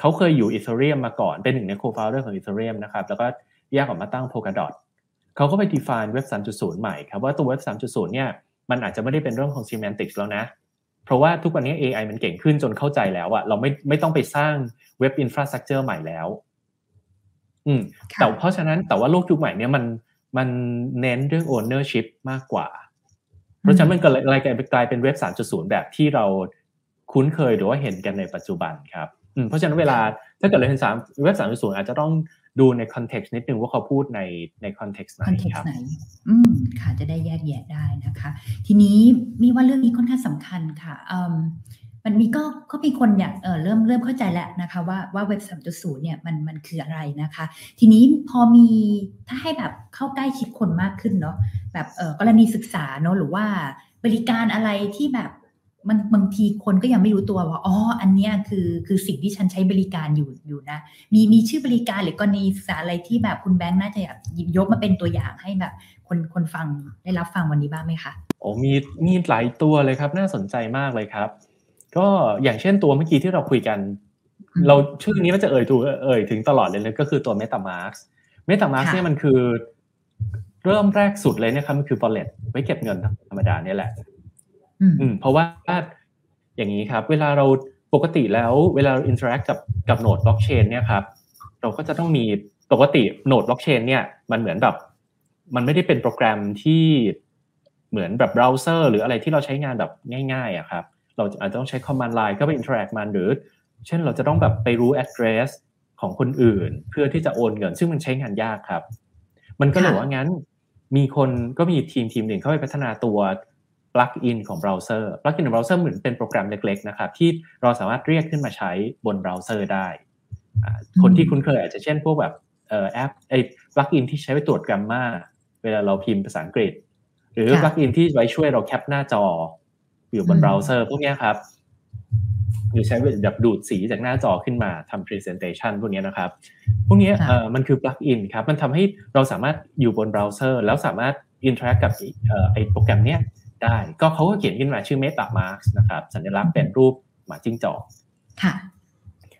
เขาเคยอยู่ Ethereum มาก่อนเป็นหนึ่งใน co-founder ของ Ethereum นะครับแล้วก็แยกออกมาตั้ง Polkadot เขาก็ไป define เว็บ สามจุดศูนย์ ใหม่ครับว่าตัวเว็บ สามจุดศูนย์ เนี่ยมันอาจจะไม่ได้เป็นเรื่องของ semantics แล้วนะเพราะว่าทุกวันนี้ เอ ไอ มันเก่งขึ้นจนเข้าใจแล้วอะเราไม่ไม่ต้องไปสร้างเว็บ infrastructure ใหม่แล้วอืมแต่เพราะฉะนั้นแต่ว่าโลกยุคใหม่เนี่ยมันมันเน้นเรื่อง ownership มากกว่าเพราะฉะนั้นมันก็เลยกลายเป็นเว็บ สามจุดศูนย์ แบบที่เราคุ้นเคยหรือว่าเห็นกันในปัจจุบันครับเพราะฉะนั้นเวลาถ้าเกิดเราเห็นสามเว็บ สามจุดศูนย์ อาจจะต้องดูในคอนเท็กซ์นิดนึงว่าเขาพูดในในคอนเท็กซ์ไหนครับอืมค่ะจะได้แยกแยะได้นะคะทีนี้มีว่าเรื่องนี้ค่อนข้างสำคัญค่ะอืมมันมีก็ก็มีคนอยากเอ่อเริ่มเริ่มเข้าใจแล้วนะคะว่าว่าเว็บ สามจุดศูนย์ เนี่ยมันมันคืออะไรนะคะทีนี้พอมีถ้าให้แบบเข้าใกล้ชิดคนมากขึ้นเนาะแบบเอ่อกรณีศึกษาเนาะหรือว่าบริการอะไรที่แบบมันบางทีคนก็ยังไม่รู้ตัวว่าอ๋ออันเนี้ยคือคือสิ่งที่ฉันใช้บริการอยู่อยู่นะมีมีชื่อบริการหรือกรณีศึกษาอะไรที่แบบคุณแบงค์น่าจะหยิบยกมาเป็นตัวอย่างให้แบบคนคนฟังได้รับฟังวันนี้บ้างไหมคะโอ้มีมีหลายตัวเลยครับน่าสนใจมากเลยครับก็อย่างเช่นตัวเมื่อกี้ที่เราคุยกันเราชื่อนี้ว่าจะเอ่ยถูกเอ่ยถึงตลอดเลยเลยก็คือตัว MetaMask MetaMask เนี่ยมันคือเริ่มแรกสุดเลยนะครับมันคือ wallet ไว้เก็บเงินธรรมดาเนี่ยแหละอืมเพราะว่าอย่างนี้ครับเวลาเราปกติแล้วเวลาเราอินเทอร์แอคกับกับโนดบล็อกเชนเนี่ยครับเราก็จะต้องมีปกติโนดบล็อกเชนเนี่ยมันเหมือนแบบมันไม่ได้เป็นโปรแกรมที่เหมือนแบบเบราว์เซอร์หรืออะไรที่เราใช้งานแบบง่ายๆอะครับเราอาจจะต้องใช้ command line เข้าไปอินเทอร์แอคมันหรือเช่นเราจะต้องแบบไปรู้ address ของคนอื่นเพื่อที่จะโอนเงินซึ่งมันใช้งานยากครับมันก็เลยว่างั้นมีคนก็มีทีมทีมหนึ่งเข้าไปพัฒนาตัวปลั๊กอินของเบราว์เซอร์ปลั๊กอินของเบราว์เซอร์เหมือนเป็นโปรแกรมเล็กๆนะครับที่เราสามารถเรียกขึ้นมาใช้บนเบราว์เซอร์ได้คนที่คุ้นเคยอาจจะเช่นพวกแบบเอ่อแอปไอ้ปลั๊กอินที่ใช้ไว้ตรวจแกรมม่าเวลาเราพิมพ์ภาษาอังกฤษหรือปลั๊กอินที่ไว้ช่วยเราแคปหน้าจออยู่บนเบราว์เซอร์พวกนี้ครับหรือใช้แบบดูดสีจากหน้าจอขึ้นมาทำ presentation พวกนี้นะครับพวกนี้เอ่อมันคือปลั๊กอินครับมันทำให้เราสามารถอยู่บนเบราว์เซอร์แล้วสามารถ interact กับเอ่อไอ้โปรแกรมเนี้ยได้ก็เขาก็เขียนขึ้นมาชื่อ MetaMask นะครับสัญลักษณ์เป็นรูปหมาจิ้งจอกค่ะ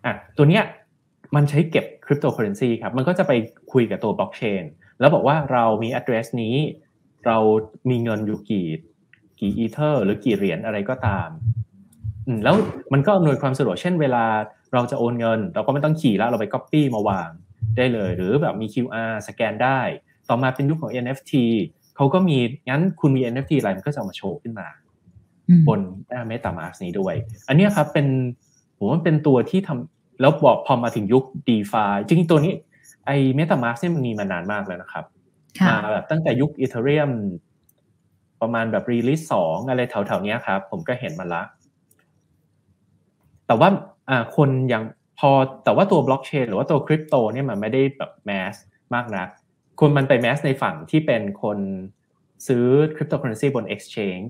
อ่ะตัวเนี้ยมันใช้เก็บคริปโตเคอเรนซีครับมันก็จะไปคุยกับตัวบล็อกเชนแล้วบอกว่าเรามี address นี้เรามีเงินอยู่กี่กี่อีเธอร์หรือกี่เหรียญอะไรก็ตามอืมแล้วมันก็อำนวยความสะดวกเช่นเวลาเราจะโอนเงินเราก็ไม่ต้องขี่แล้วเราไป copy มาวางได้เลยหรือแบบมี คิว อาร์ สแกนได้ต่อมาเป็นยุคของ เอ็น เอฟ ทีเขาก็มีงั้นคุณมี เอ็น เอฟ ที อะไรมันก็จะเอามาโชว์ขึ้นมาบนหน้า MetaMask นี้ด้วยอันนี้ครับเป็นผมว่าเป็นตัวที่ทำแล้วบอกพอมาถึงยุค DeFi จริงๆตัวนี้ไอ้ MetaMask เนี่ยมันมีมานานมากแล้วนะครับมาแบบตั้งแต่ยุค Ethereum ประมาณแบบ Release สองอะไรแถวๆนี้ครับผมก็เห็นมันละแต่ว่าอ่าคนยังพอแต่ว่าตัว Blockchain หรือว่าตัว Crypto เนี่ยมันไม่ได้แบบ Mass มากนักคนมันไปแมสในฝั่งที่เป็นคนซื้อคริปโตเคอเรนซีบน exchange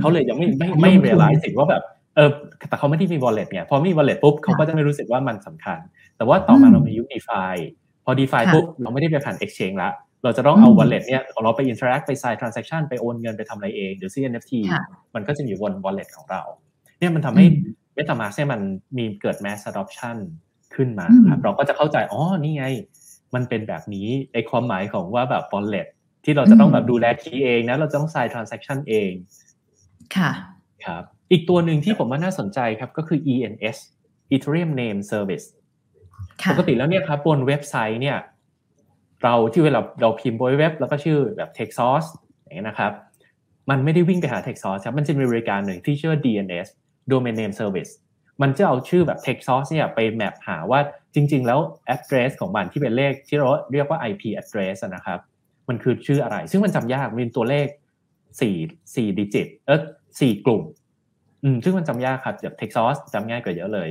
เขาเลยยังไม่ไม่ไม่ realize ถึงว่าแบบเออแต่เขาไม่ได้มี wallet เนี่ยพอมี wallet ปุ๊บเขาก็จะไม่รู้สึกว่ามันสำคัญแต่ว่าต่อมาเรามียุค DeFi พอ DeFi ปุ๊บเราไม่ได้ไปผ่าน exchange ละเราจะต้องเอา wallet เนี่ยเราไป interact ไป sign transaction ไปโอนเงินไปทำอะไรเองหรือซื้อ เอ็น เอฟ ที มันก็จะอยู่บน wallet ของเราเนี่ยมันทำให้ MetaMask เนี่ยมันมีเกิด mass adoption ขึ้นมาครับเราก็จะเข้าใจอ๋อนี่ไงมันเป็นแบบนี้ไอ้ความหมายของว่าแบบ wallet ที่เราจะต้องแบบดูแลคีย์เองนะเราจะต้อง sign transaction เองค่ะครับอีกตัวหนึ่งที่ผมว่าน่าสนใจครับก็คือ อี เอ็น เอสEthereum Name Service ปกติแล้วเนี่ยครับบนเว็บไซต์เนี่ยเราที่เวลาเราพิมพ์บนเว็บแล้วก็ชื่อแบบ Tech Source อย่างนี้นะครับมันไม่ได้วิ่งไปหา Tech Source ครับมันจะมีบริการหนึ่งที่ชื่อ ดี เอ็น เอสDomain Name Service มันจะเอาชื่อแบบ Tech Source เนี่ยไปแมปหาว่าจริงๆแล้ว address ของมันที่เป็นเลขที่เราเรียกว่า ไอ พี address นะครับ มันคือชื่ออะไรซึ่งมันจำยากมีตัวเลข4 4ดิจิตเออสี่กลุ่มอืมซึ่งมันจำยากครับจาก Tech Source จำง่ายกว่าเยอะเลย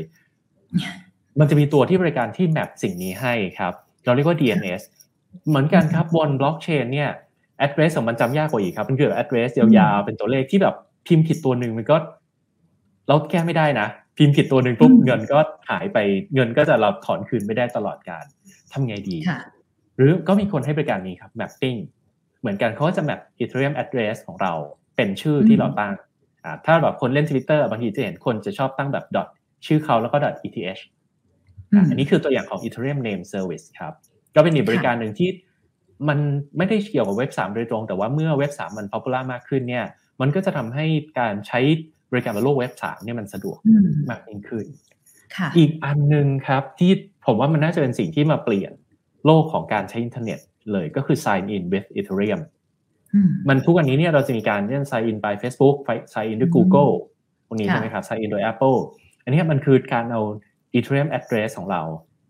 มันจะมีตัวที่บริการที่แมปสิ่งนี้ให้ครับเราเรียกว่า ดี เอ็น เอส เหมือนกันครับบนบล็อกเชนเนี่ย address ของมันจำยากกว่าอีกครับมันคือแบบ address ยาวๆเป็นตัวเลขที่แบบพิมพ์ผิดตัวนึงมันก็เราแก้ไม่ได้นะพิมพ์ผิดตัวนึงปุ๊บเงินก็หายไปเงินก็จะเราถอนคืนไม่ได้ตลอดการทำไงดีหรือก็มีคนให้บริการนี้ครับ mapping เหมือนกันเขาก็จะ map Ethereum address ของเราเป็นชื่อที่เราตั้งอ่าถ้าแบบคนเล่น Twitter บางทีจะเห็นคนจะชอบตั้งแบบ.ชื่อเขาแล้วก็.eth อันนี้คือตัวอย่างของ Ethereum Name Service ครับก็เป็นอีกบริการหนึ่งที่มันไม่ได้เกี่ยวกับเว็บสามโดยตรงแต่ว่าเมื่อเว็บสามมัน popular มากขึ้นเนี่ยมันก็จะทำให้การใช้บริการบนโลกเว็บสามเนี่ยมันสะดวกมากยิ่งขึ้นอีกอันนึงครับที่ผมว่ามันน่าจะเป็นสิ่งที่มาเปลี่ยนโลกของการใช้อินเทอร์เน็ตเลยก็คือ sign in with Ethereum มันทุกวันนี้เนี่ยเราจะมีการเล่น sign in by Facebook sign in ด้วย Google ตรงนี้ใช่ไหมครับ sign in โดย Apple อันนี้มันคือการเอา Ethereum address ของเรา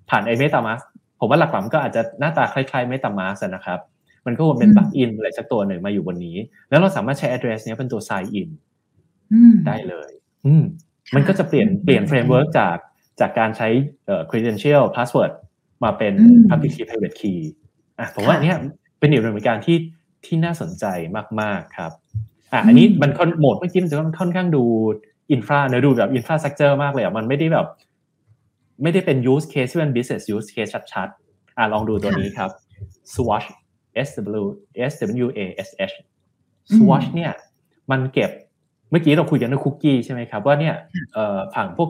ผ่านไอ้ MetaMask ผมว่าหลักๆมันก็อาจจะหน้าตาคล้ายๆ MetaMask นะครับมันก็ควรเป็น plugin อะไรสักตัวหนึ่งมาอยู่บนนี้แล้วเราสามารถใช้ address เนี้ยเป็นตัว sign in ได้เลยอืมมันก็จะเปลี่ยนเปลี่ยน framework จากจากการใช้เอ่อ credential passwordมาเป็น public key private key อ่ะผมว่าอันนี้เป็นอีกหนึ่งบริการที่ที่น่าสนใจมากๆครับอ่ะอันนี้มันโหมดเมื่อกี้มันจะค่อนข้างดูอินฟราเนอะดูแบบอินฟราสตรัคเจอร์มากเลยอ่ะมันไม่ได้แบบไม่ได้เป็น use case ที่เป็น business use case ชัดๆอ่ะลองดูตัวนี้ครับ Swash S W S W A S H Swash เนี่ยมันเก็บเมื่อกี้เราคุยกันเรื่องคุกกี้ใช่ไหมครับว่าเนี่ยเอ่อฝั่งพวก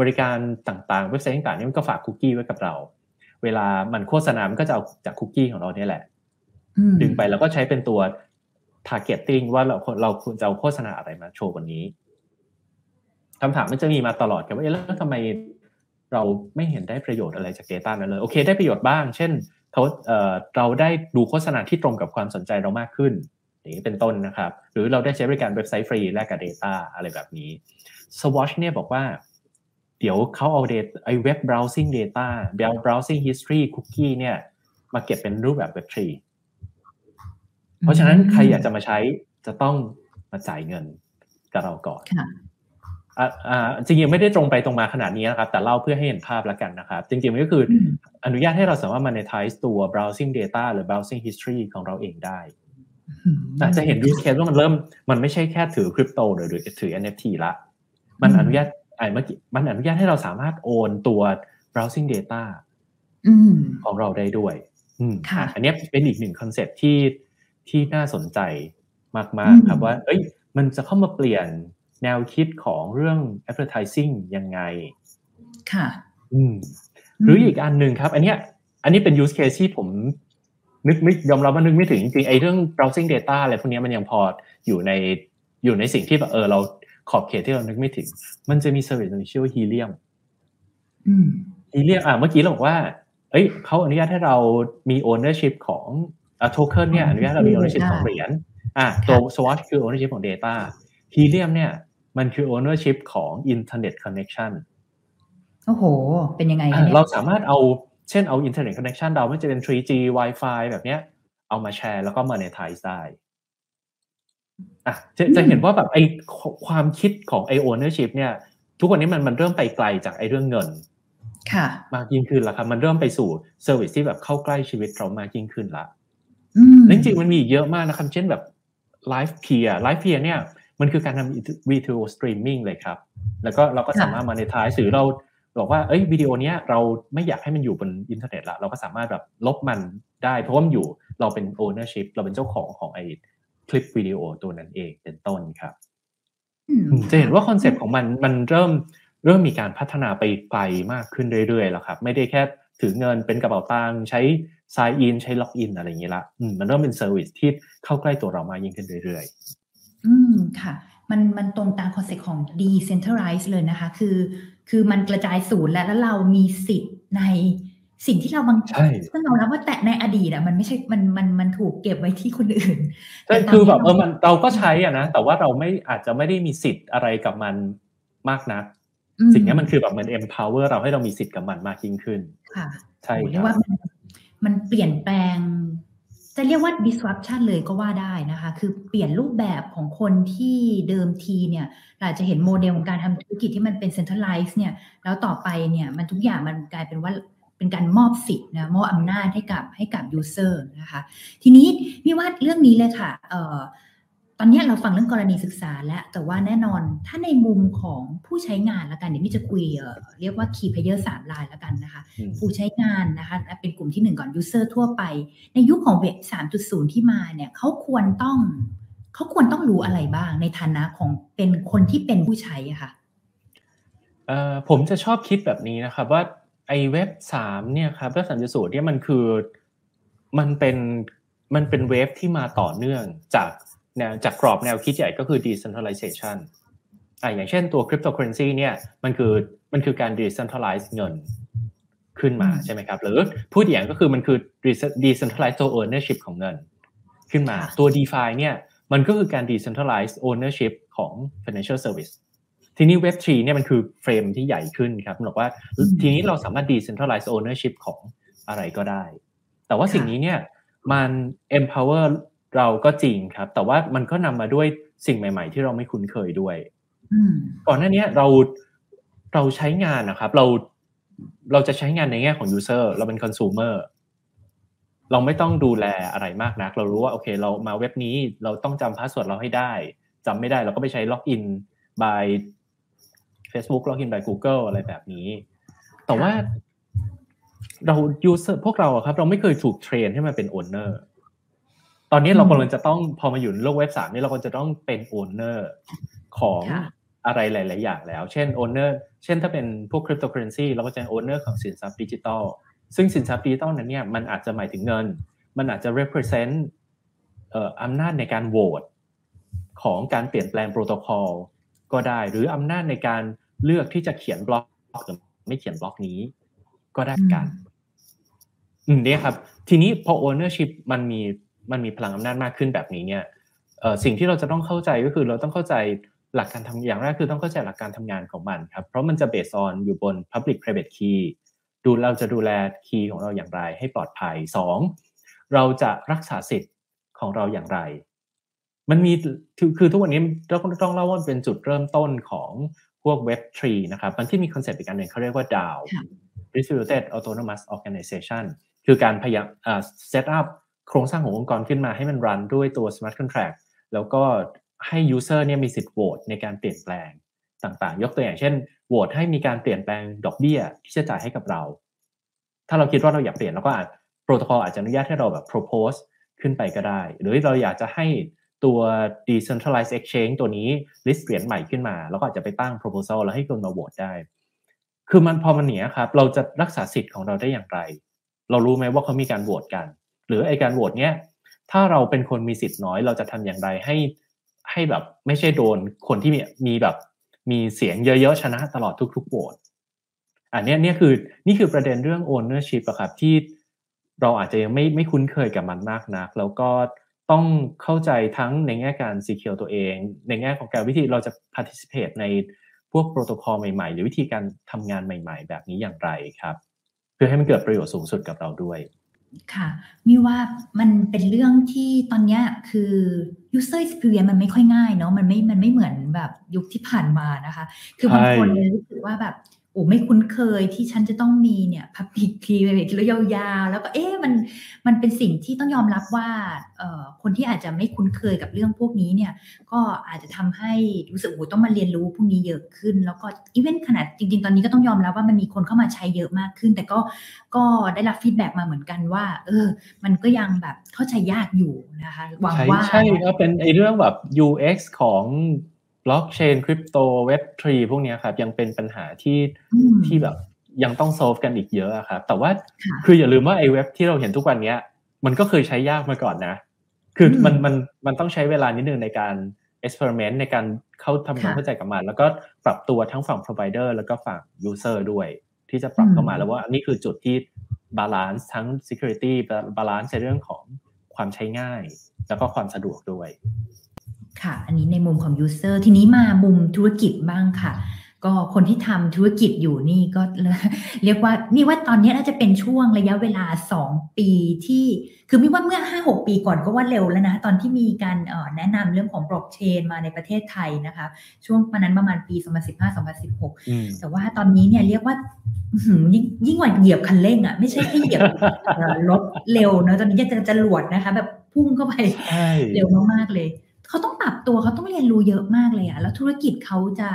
บริการต่างๆเว็บไซต์ต่างๆนี่มันก็ฝากคุกกี้ไว้กับเราเวลามันโฆษณามันก็จะเอาจากคุกกี้ของเราเนี่ยแหละดึงไปแล้วก็ใช้เป็นตัว targeting ว่าเราเราควรจะเอาโฆษณาอะไรมาโชว์วันนี้คำถามมันจะมีมาตลอดกับว่าแล้วทำไมเราไม่เห็นได้ประโยชน์อะไรจาก data นั้นเลยโอเคได้ประโยชน์บ้างเช่นเขาเอ่อเราได้ดูโฆษณาที่ตรงกับความสนใจเรามากขึ้นอย่างนี้เป็นต้นนะครับหรือเราได้ใช้บริการเว็บไซต์ฟรีแลกกับ data อะไรแบบนี้ Swash เนี่ยบอกว่าเดี๋ยวเขาเอา data ไอ้ web browsing data web browsing history cookie เนี่ยมาเก็บเป็นรูปแบบ เว็บ ทรี เพราะฉะนั้นใครอยากจะมาใช้จะต้องมาจ่ายเงินกับเราก่อนอ่ะอ่าจริงๆไม่ได้ตรงไปตรงมาขนาดนี้นะครับแต่เล่าเพื่อให้เห็นภาพละกันนะครับจริงๆมันก็คืออนุญาตให้เราสามารถ monetize ตัว browsing data หรือ browsing history ของเราเองได้อาจจะเห็น use case ว่ามันเริ่มมันไม่ใช่แค่ถือคริปโตหรือถือ เอ็น เอฟ ที ละมันอนุญาตมันอนุญาตให้เราสามารถโอนตัว browsing data ของเราได้ด้วยอันนี้เป็นอีกหนึ่งคอนเซ็ปต์ที่ที่น่าสนใจมากๆครับว่าเอ้ยมันจะเข้ามาเปลี่ยนแนวคิดของเรื่อง advertising ยังไงค่ะหรืออีกอันหนึ่งครับอันนี้อันนี้เป็น use case ที่ผมนึกไม่ยอมรับว่านึกไม่ถึงจริงๆไอ้เรื่อง browsing data อะไรพวกนี้มันยังพออยู่ในอยู่ในสิ่งที่แบบเออเราขอบเขตที่เรานึกไม่ถึงมันจะมีเซอร์วิสที่ชื่อว่า Helium อืม Helium อ่ะเมื่อกี้เราบอกว่าเอ้ยเขาอนุญาตให้เรามี ownership ของอ่ะโทเค็นเนี่ยอนุญาตเรามี ownership ของเหรียญอ่ะตัว Swash คือ ownership ของ data Helium เนี่ยมันคือ ownership ของ internet connection โอ้โหเป็นยังไงเนี่ยเราสามารถเอาเช่นเอา internet connection เราไม่จะเป็น ทรี จี Wi-Fi แบบเนี้ยเอามาแชร์แล้วก็ monetize ได้อ่ะจะจะเห็นว่าแบบไอความคิดของไอ ownership เนี่ยทุกวันนี้มันมันเริ่มไปไกลจากไอเรื่องเงินค่ะมากยิ่งขึ้นแล้วครับมันเริ่มไปสู่เซอร์วิสที่แบบเข้าใกล้ชีวิตเรามากยิ่งขึ้นละอืมจริงๆมันมีเยอะมากนะครับเช่นแบบ live peer live peer เนี่ยมันคือการทำ video streaming เลยครับแล้วก็เราก็สามารถ monetize สื่อเราบอกว่าเอ้ยวิดีโอเนี้ยเราไม่อยากให้มันอยู่บนอินเทอร์เน็ตละเราก็สามารถแบบลบมันได้เพราะว่ามันอยู่เราเป็น ownership เราเป็นเจ้าของของไอคลิปวิดีโอตัวนั้นเองเป็นต้นครับจะเห็นว่าคอนเซ็ปต์ของมันมันเริ่มเริ่มมีการพัฒนาไปไกลมากขึ้นเรื่อยๆแล้วครับไม่ได้แค่ถือเงินเป็นกระเป๋าตังค์ใช้ sign in ใช้ log in อะไรอย่างนี้ละมันเริ่มเป็นเซอร์วิสที่เข้าใกล้ตัวเรามากยิ่งขึ้นเรื่อยๆอืมค่ะมันมันตรงตามคอนเซ็ปต์ของ decentralized เลยนะคะคือคือมันกระจายศูนย์และแล้วเรามีสิทธิ์ในสิ่งที่เราบางซึ่งเรารับว่าแต่ในอดีตอ่ะมันไม่ใช่มันมันมันถูกเก็บไว้ที่คนอื่นใช่คือแบบเออมันเราก็ใช้อ่ะนะแต่ว่าเราไม่อาจจะไม่ได้มีสิทธิ์อะไรกับมันมากนักสิ่งนี้มันคือแบบมัน empower เราให้เรามีสิทธิ์กับมันมากยิ่งขึ้นค่ะใช่ครับว่ามันเปลี่ยนแปลง จะเรียกว่า disruption เลยก็ว่าได้นะคะคือเปลี่ยนรูปแบบของคนที่เดิมทีเนี่ยเราจะเห็นโมเดลของการทำธุรกิจที่มันเป็น centralized เนี่ยแล้วต่อไปเนี่ยมันทุกอย่างมันกลายเป็นว่าเป็นการมอบสิทธิ์นะมอบอำนาจให้กับให้กับ user นะคะทีนี้พี่ว่าเรื่องนี้เลยค่ะเอ่อตอนนี้เราฟังเรื่องกรณีศึกษาแล้วแต่ว่าแน่นอนถ้าในมุมของผู้ใช้งานละกันเดี๋ยวพี่จะคุย เอ่อ เรียกว่า key player สามรายละกันนะคะผู้ใช้งานนะคะเป็นกลุ่มที่หนึ่งก่อน user ทั่วไปในยุคของ Web สามจุดศูนย์ ที่มาเนี่ยเขาควรต้องเขาควรต้องรู้อะไรบ้างในฐานะของเป็นคนที่เป็นผู้ใช้ค่ะเอ่อผมจะชอบคิดแบบนี้นะครับว่าไอ้ Web สามเนี่ยครับ Web สามจุดศูนย์ เนี่ยมันคือมันเป็นมันเป็นเวฟที่มาต่อเนื่องจากแนวจากกรอบแนวคิดใหญ่ก็คือ decentralization อ่ะอย่างเช่นตัว cryptocurrency เนี่ยมันคือมันคือการ decentralize เงินขึ้นมาใช่ไหมครับหรือพูดอย่างก็คือมันคือ decentralize ownership ของเงินขึ้นมาตัว DeFi เนี่ยมันก็คือการ decentralize ownership ของ financial service ทีนี้ Web สามเนี่ยมันคือเฟรมที่ใหญ่ขึ้นครับบอกว่าทีนี้เราสามารถ decentralize ownership ของอะไรก็ได้แต่ว่าสิ่งนี้เนี่ยมัน empowerเราก็จริงครับแต่ว่ามันก็นำมาด้วยสิ่งใหม่ๆที่เราไม่คุ้นเคยด้วยก่อนหน้านี้เราเราใช้งานนะครับเราเราจะใช้งานในแง่ของ user เราเป็น consumer เราไม่ต้องดูแลอะไรมากนักเรารู้ว่าโอเคเรามาเว็บนี้เราต้องจำ password เราให้ได้จำไม่ได้เราก็ไปใช้ login by Facebook login by Google อะไรแบบนี้แต่ว่าเรา user พวกเราครับเราไม่เคยถูกเทรนให้มาเป็น ownerตอนนี้เรากำลังจะต้องพอมาอยู่ในโลกเว็บสามนี่เรากำลังจะต้องเป็นโอนเนอร์ของอะไรหลายๆอย่างแล้วเช่นโอนเนอร์เช่นถ้าเป็นพวกคริปโตเคอเรนซีเราก็จะเป็นโอนเนอร์ของสินทรัพย์ดิจิทัลซึ่งสินทรัพย์ดิจิทัลนั้นเนี่ยมันอาจจะหมายถึงเงินมันอาจจะ represent เอ่ออำนาจในการโหวตของการเปลี่ยนแปลงโปรโตคอลก็ได้หรืออำนาจในการเลือกที่จะเขียนบล็อกหรือไม่เขียนบล็อกนี้ก็ได้กันอืมนี่ครับทีนี้พอ ownership มันมีมันมีพลังอำนาจมากขึ้นแบบนี้เนี่ยเอ่อสิ่งที่เราจะต้องเข้าใจก็คือเราต้องเข้าใจหลักการทำอย่างแรกคือต้องเข้าใจหลักการทำงานของมันครับเพราะมันจะ based on อยู่บน public private key ดูเราจะดูแล key ของเราอย่างไรให้ปลอดภัยสองเราจะรักษาสิทธิ์ของเราอย่างไรมันมีคือทุกวันนี้เราต้องเล่าว่าเป็นจุดเริ่มต้นของพวก Web สามนะครับมันที่มีคอนเซ็ปต์อีกอันหนึ่งเขาเรียกว่า ดี เอ โอ Distributed Autonomous Organization คือการพยายามเอ่อ set upโครงสร้างขององค์กรขึ้นมาให้มันรันด้วยตัว smart contract แล้วก็ให้ user เนี่ยมีสิทธิ์โหวตในการเปลี่ยนแปลงต่างๆยกตัวอย่างเช่นโหวตให้มีการเปลี่ยนแปลงดอกเบี้ยที่จะจ่ายให้กับเราถ้าเราคิดว่าเราอยากเปลี่ยนเราก็อาจโปรโตคอลอาจจะอนุญาตให้เราแบบ propose ขึ้นไปก็ได้หรือเราอยากจะให้ตัว decentralized exchange ตัวนี้ list เหรียญใหม่ขึ้นมาเราก็อาจจะไปตั้ง proposal แล้วให้คนมาโหวตได้คือมันพอมันเนี้ยครับเราจะรักษาสิทธิ์ของเราได้อย่างไรเรารู้ไหมว่าเขามีการโหวตกันหรือไอ้การโหวตเนี้ยถ้าเราเป็นคนมีสิทธิ์น้อยเราจะทำอย่างไรให้ให้แบบไม่ใช่โดนคนที่มีมีแบบมีเสียงเยอะๆชนะตลอดทุกๆโหวตอันเนี้ยเนี่ยคือนี่คือประเด็นเรื่อง ownership อะครับที่เราอาจจะยังไม่ไม่คุ้นเคยกับมันมากนักแล้วก็ต้องเข้าใจทั้งในแง่การ secure ตัวเองในแง่ของการวิธีเราจะ participate ในพวกโปรโตคอลใหม่ๆหรือวิธีการทำงานใหม่ๆแบบนี้อย่างไรครับเพื่อให้มันเกิดประโยชน์สูงสุดกับเราด้วยค่ะมีว่ามันเป็นเรื่องที่ตอนนี้คือ user experience มันไม่ค่อยง่ายเนาะมันไม่มันไม่เหมือนแบบยุคที่ผ่านมานะคะคือบางคนเลยรู้สึกว่าแบบโอ้ไม่คุ้นเคยที่ฉันจะต้องมีเนี่ย public key แบบที่ยาวๆแล้วก็เอ๊ะมันมันเป็นสิ่งที่ต้องยอมรับว่าเอ่อคนที่อาจจะไม่คุ้นเคยกับเรื่องพวกนี้เนี่ยก็อาจจะทำให้รู้สึกโอ้ต้องมาเรียนรู้พวกนี้เยอะขึ้นแล้วก็อีเวนต์ขนาดจริงๆตอนนี้ก็ต้องยอมรับว่ามันมีคนเข้ามาใช้เยอะมากขึ้นแต่ก็ก็ได้รับฟีดแบ็กมาเหมือนกันว่าเออมันก็ยังแบบเข้าใจยากอยู่นะคะหวังว่าใช่ก็เป็นไอ้เรื่องแบบ ยู เอ็กซ์ ของblockchain crypto web สามพวกนี้ครับยังเป็นปัญหาที่ที่แบบยังต้อง solve กันอีกเยอะครับแต่ว่าคืออย่าลืมว่าไอ้เว็บที่เราเห็นทุกวันนี้มันก็เคยใช้ยากมาก่อนนะคือมันมันมันต้องใช้เวลานิดนึงในการ experiment ในการเข้าทำความเข้าใจกับมันแล้วก็ปรับตัวทั้งฝั่ง provider แล้วก็ฝั่ง user ด้วยที่จะปรับเข้ามาแล้วว่านี่คือจุดที่ balance ทั้ง security balance ในเรื่องของความใช้ง่ายแล้วก็ความสะดวกด้วยค่ะอันนี้ในมุมของ user ทีนี้มามุมธุรกิจบ้างค่ะ ก็คนที่ทำธุรกิจอยู่นี่ก็เรียกว่านี่ว่าตอนนี้น่าจะเป็นช่วงระยะเวลาสองปีที่คือไม่ว่าเมื่อ ห้าหก ปีก่อนก็ว่าเร็วแล้วนะตอนที่มีการแนะนำเรื่องของบล็อกเชนมาในประเทศไทยนะคะช่วงประมาณนั้นประมาณปีสองพันสิบห้า สองพันสิบหกแต่ว่าตอนนี้เนี่ยเรียกว่ายิ่งยิ่งกว่าเหยียบคันเร่งอ่ะไม่ใช่แค่เหยียบรถเร็วนะตอนนี้จะจะหลวดนะคะแบบพุ่งเข้าไปเร็วมากๆเลยเขาต้องปรับตัวเขาต้องเรียนรู้เยอะมากเลยอ่ะแล้วธุรกิจเขาจะ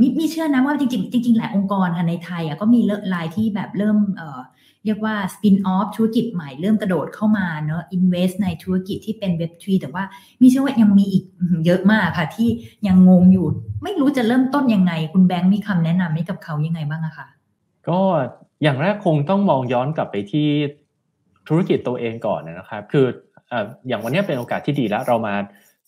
มีมีเชื่อนะว่าจริงๆจริงๆหลายองค์กรค่ะในไทยอ่ะก็มีรายที่แบบเริ่มเอ่อเรียกว่า spin off ธุรกิจใหม่เริ่มกระโดดเข้ามาเนอะ invest ในธุรกิจที่เป็น เว็บ ทรี แต่ว่ามีเชื่อว่ายังมีอีกเยอะมากค่ะที่ยังงงอยู่ไม่รู้จะเริ่มต้นยังไงคุณแบงค์มีคำแนะนำให้กับเขายังไงบ้างอะคะก็อย่างแรกคงต้องมองย้อนกลับไปที่ธุรกิจตัวเองก่อนนะครับคือเอ่ออย่างวันนี้เป็นโอกาสที่ดีแล้วเรามา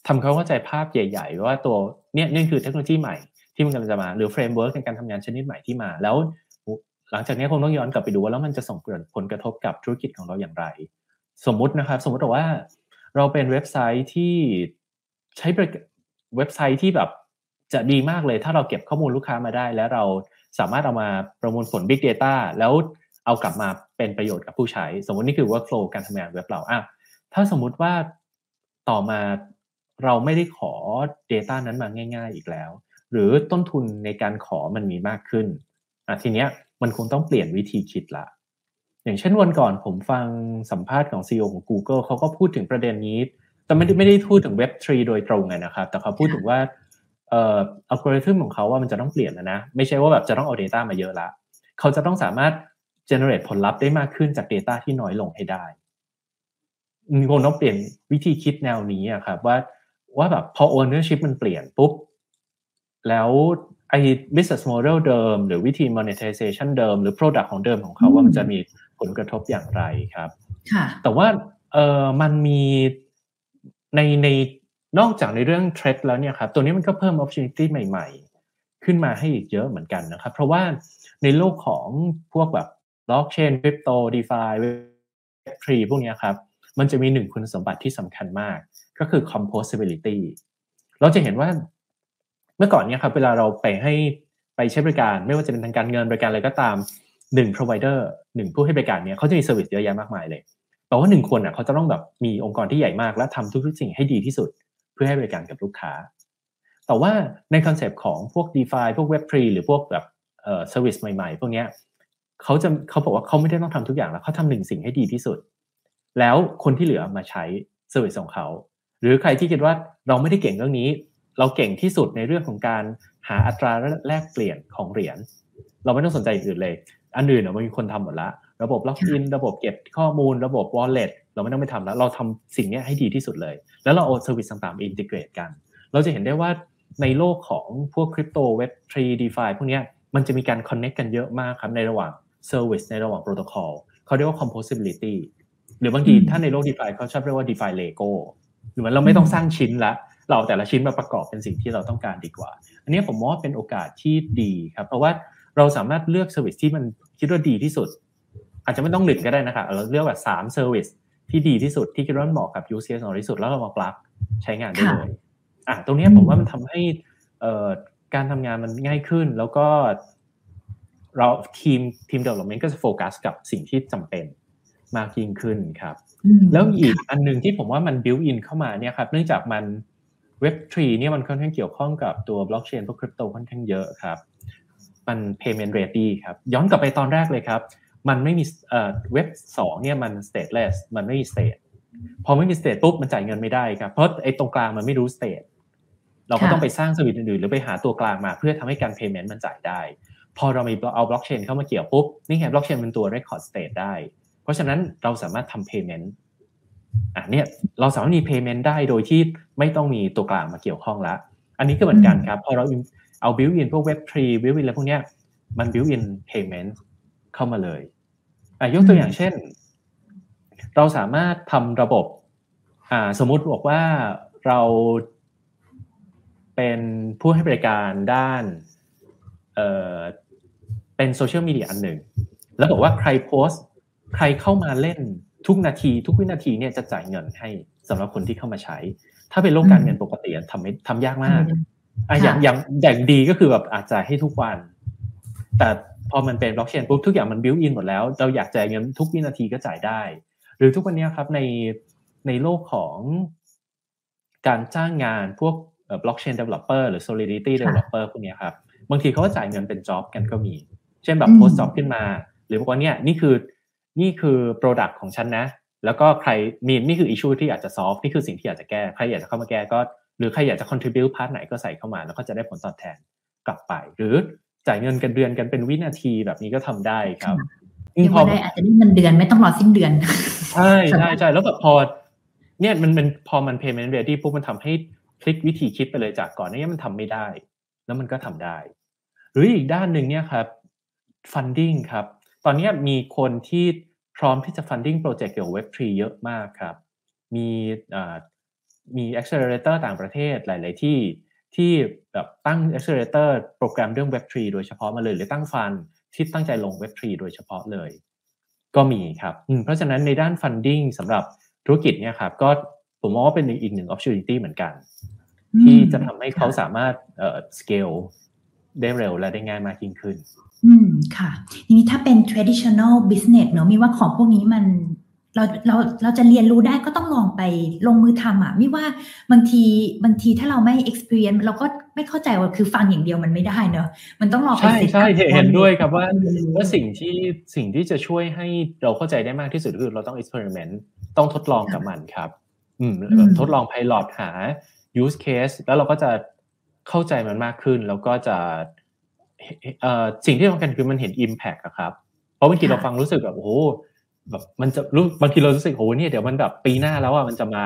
ทำความเข้าใจภาพใหญ่ๆว่าตัวเนี่ยนี่คือเทคโนโลยีใหม่ที่มันกำลังจะมาหรือเฟรมเวิร์คในการทำงานชนิดใหม่ที่มาแล้วหลังจากนี้คงต้องย้อนกลับไปดูว่าแล้วมันจะส่งผลกระทบกับธุรกิจของเราอย่างไรสมมุตินะครับสมมุติว่าเราเป็นเว็บไซต์ที่ใช้เว็บไซต์ที่แบบจะดีมากเลยถ้าเราเก็บข้อมูลลูกค้ามาได้แล้วเราสามารถเอามาประมวลผล Big Data แล้วเอากลับมาเป็นประโยชน์กับผู้ใช้สมมุตินี่คือ workflow การทำงานเว็บเราอ่ะถ้าสมมุติว่าต่อมาเราไม่ได้ขอ data นั้นมาง่ายๆอีกแล้วหรือต้นทุนในการขอมันมีมากขึ้นอ่ะทีเนี้ยมันคงต้องเปลี่ยนวิธีคิดละอย่างเช่นวันก่อนผมฟังสัมภาษณ์ของ ซี อี โอ ของ Google เขาก็พูดถึงประเด็นนี้แต่ไม่ได้ไม่ได้พูดถึง เว็บ ทรี โดยตรงอ่ะนะครับแต่เขาพูดถึงว่าเอ่ออัลกอริทึมของเขาว่ามันจะต้องเปลี่ยนแล้วนะไม่ใช่ว่าแบบจะต้องเอา data มาเยอะละเขาจะต้องสามารถ generate ผลลัพธ์ได้มากขึ้นจาก data ที่น้อยลงให้ได้คงต้องเปลี่ยนวิธีคิดแนวนี้อ่ะครับว่าว่าแบบพอ ownership มันเปลี่ยนปุ๊บแล้วไอ้ business model เดิมหรือวิธี monetization เดิมหรือ product ของเดิมของเขาว่ามันจะมีผลกระทบอย่างไรครับค่ะแต่ว่าเอ่อมันมีในในนอกจากในเรื่อง threat แล้วเนี่ยครับตัวนี้มันก็เพิ่ม opportunity ใหม่ๆขึ้นมาให้อีกเยอะเหมือนกันนะครับเพราะว่าในโลกของพวกแบบ blockchain crypto DeFi เว็บ ทรี พวกนี้ครับมันจะมีหนึ่งคุณสมบัติที่สำคัญมากก็คือ composability เราจะเห็นว่าเมื่อก่อนเนี่ยครับเวลาเราไปให้ไปใช้บริการไม่ว่าจะเป็นทางการเงินบริการอะไรก็ตามหนึ่ง provider หนึ่งผู้ให้บริการเนี่ยเขาจะมีเซอร์วิสเยอะแยะมากมายเลยแต่ว่าหนึ่งคนน่ะเขาจะต้องแบบมีองค์กรที่ใหญ่มากและทำทุกๆสิ่งให้ดีที่สุดเพื่อให้บริการกับลูกค้าแต่ว่าในคอนเซปต์ของพวก DeFi พวก เว็บ ทรี หรือพวกแบบเอ่อ service ใหม่ๆพวกเนี้ยเขาจะเขาบอกว่าเขาไม่ได้ต้องทำทุกอย่างแล้วเขาทำหนึ่งสิ่งให้ดีที่สุดแล้วคนที่เหลือมาใช้เซอร์วิสของเขาหรือใครที่คิดว่าเราไม่ได้เก่งเรื่องนี้เราเก่งที่สุดในเรื่องของการหาอัตราแลกเปลี่ยนของเหรียญเราไม่ต้องสนใจอื่นเลยอันอื่นเนี่ยมันมีคนทำหมดละระบบล็อกอินระบบเก็บข้อมูลระบบ wallet เราไม่ต้องไปทำแล้วเราทำสิ่งนี้ให้ดีที่สุดเลยแล้วเราเอาเซอร์วิสต่างๆอินทิเกรตกันเราจะเห็นได้ว่าในโลกของพวกคริปโต เว็บ ทรี DeFi พวกนี้มันจะมีการ connect กันเยอะมากครับในระหว่างเซอร์วิสในระหว่างโปรโตคอลเขาเรียกว่า composability หรือบางทีถ้าในโลก DeFi เขาชอบเรียกว่า DeFi Lego หรือว่าเราไม่ต้องสร้างชิ้นละเราแต่ละชิ้นมาประกอบเป็นสิ่งที่เราต้องการดีกว่าอันนี้ผมว่าเป็นโอกาสที่ดีครับเพราะว่าเราสามารถเลือกเซอร์วิสที่มันคิดว่าดีที่สุดอาจจะไม่ต้องหนึ่งก็ได้นะครับเราเลือกแบบสามเซอร์วิสที่ดีที่สุดที่คิดว่าเหมาะกับยูเซอร์ของเราที่สุดแล้วเรามาปลั๊กใช้งานได้เลยอ่ะตรงนี้ผมว่ามันทำให้การทำงานมันง่ายขึ้นแล้วก็เราทีมทีม development ก็จะโฟกัสกับสิ่งที่จำเป็นมากยิ่งขึ้นครับแล้วอีกอันนึงที่ผมว่ามัน build in เข้ามาเนี่ยครับเนื่องจากมันเว็บ ทรี เนี่ยมันค่อนข้างเกี่ยวข้องกับตัวบล็อกเชนพวกคริปโตค่อนข้างเยอะครับมัน payment ready ครับย้อนกลับไปตอนแรกเลยครับมันไม่มีเอ่อเว็บสองเนี่ยมัน stateless มันไม่มี state พอไม่มี state ปุ๊บมันจ่ายเงินไม่ได้ครับเพราะไอ้ตรงกลางมันไม่รู้ state เราก็ต้องไปสร้างสวิตช์อื่นๆหรือไปหาตัวกลางมาเพื่อทำให้การ payment มันจ่ายได้พอเรามีเอาบล็อกเชนเข้ามาเกี่ยวปุ๊บนี่ไงบล็อกเชนเป็นตัว record state ได้เพราะฉะนั้นเราสามารถทำ paymentอ่ะเนี่ยเราสามารถมี payment ได้โดยที่ไม่ต้องมีตัวกลางมาเกี่ยวข้องละอันนี้ก็เหมือนกันครับพอเราเอา build in พวก เว็บ ทรี build in แล้วพวกเนี้ยมัน build in payment เข้ามาเลยอ่ะยกตัวอย่างเช่นเราสามารถทำระบบอ่าสมมุติบอกว่าเราเป็นผู้ให้บริการด้านเอ่อเป็นโซเชียลมีเดียอันหนึ่งแล้วบอกว่าใครโพสต์ใครเข้ามาเล่นทุกนาทีทุกวินาทีเนี่ยจะจ่ายเงินให้สำหรับคนที่เข้ามาใช้ถ้าเป็นโลกการเงินปกติทำไม่ทำยากมาก อ่ะอย่างอย่างอย่างดีก็คือแบบอาจจะให้ทุกวันแต่พอมันเป็นบล็อกเชนปุ๊บทุกอย่างมันบิวท์อินหมดแล้วเราอยากจ่ายเงินทุกวินาทีก็จ่ายได้หรือทุกวันนี้ครับในในโลกของการจ้างงานพวกเอ่อบล็อกเชน developer หรือ Solidity developer พวกเนี้ยครับบางทีเขาก็จ่ายเงินเป็น job กันก็มีเช่นแบบ post job ขึ้นมาหรือบอกว่าเนี่ยนี่คือนี่คือ product ของฉันนะแล้วก็ใครมีนี่คือ issue ที่อยากจะ solve นี่คือสิ่งที่อยากจะแก้ใครอยากจะเข้ามาแก้ก็หรือใครอยากจะ contribute part ไหนก็ใส่เข้ามาแล้วก็จะได้ผลตอบแทนกลับไปหรือจ่ายเงินกันเดือนกันเป็นวินาทีแบบนี้ก็ทำได้ครับยังไม่ได้อาจจะได้เงินเดือนไม่ต้องรอสิ้นเดือนใช่ใช่ใช่แล้วแบบพอเนี่ยมันเป็นพอมัน payment ready พวกมันทำให้พลิกวิธีคิดไปเลยจากก่อนเนี่ยมันทำไม่ได้แล้วมันก็ทำได้หรืออีกด้านหนึ่งเนี่ยครับ funding ครับตอนนี้มีคนที่พร้อมที่จะ funding โปรเจกต์เกี่ยวกับ เว็บ ทรี เยอะมากครับมีมี accelerator ต่างประเทศหลายๆที่ที่แบบตั้ง accelerator โปรแกรมเรื่อง เว็บ ทรี โดยเฉพาะมาเลยหรือตั้งฟันที่ตั้งใจลง เว็บ ทรี โดยเฉพาะเลยก็มีครับเพราะฉะนั้นในด้าน funding สำหรับธุรกิจเนี่ยครับก็ผมมองว่าเป็นอีกหนึ่ง opportunity เหมือนกันที่จะทำให้เขาสามารถเอ่อ scale ได้เร็วและได้ง่ายมากยิ่งขึ้นอืมค่ะทีนี้ถ้าเป็น traditional business เนอะมีว่าของพวกนี้มันเราเราเราจะเรียนรู้ได้ก็ต้องลองไปลงมือทำอ่ะไม่ว่าบางทีบางทีถ้าเราไม่ experience เราก็ไม่เข้าใจว่าคือฟังอย่างเดียวมันไม่ได้เนอะมันต้องลองไปศึกษาใช่ใช่เห็นด้วยครับว่าว่าสิ่งที่สิ่งที่จะช่วยให้เราเข้าใจได้มากที่สุดคือเราต้อง experiment ต้องทดลองกับมันครับอืมทดลอง pilot หา use case แล้วเราก็จะเข้าใจมันมากขึ้นแล้วก็จะเอ่อสิ่งที่สำคัญคือมันเห็น impact อะครับเพราะบางทีเราฟังรู้สึกแบบโอ้แบบมันจะรู้บางทีเรารู้สึกโหเนี่ยเดี๋ยวมันแบบปีหน้าแล้วอ่ะมันจะมา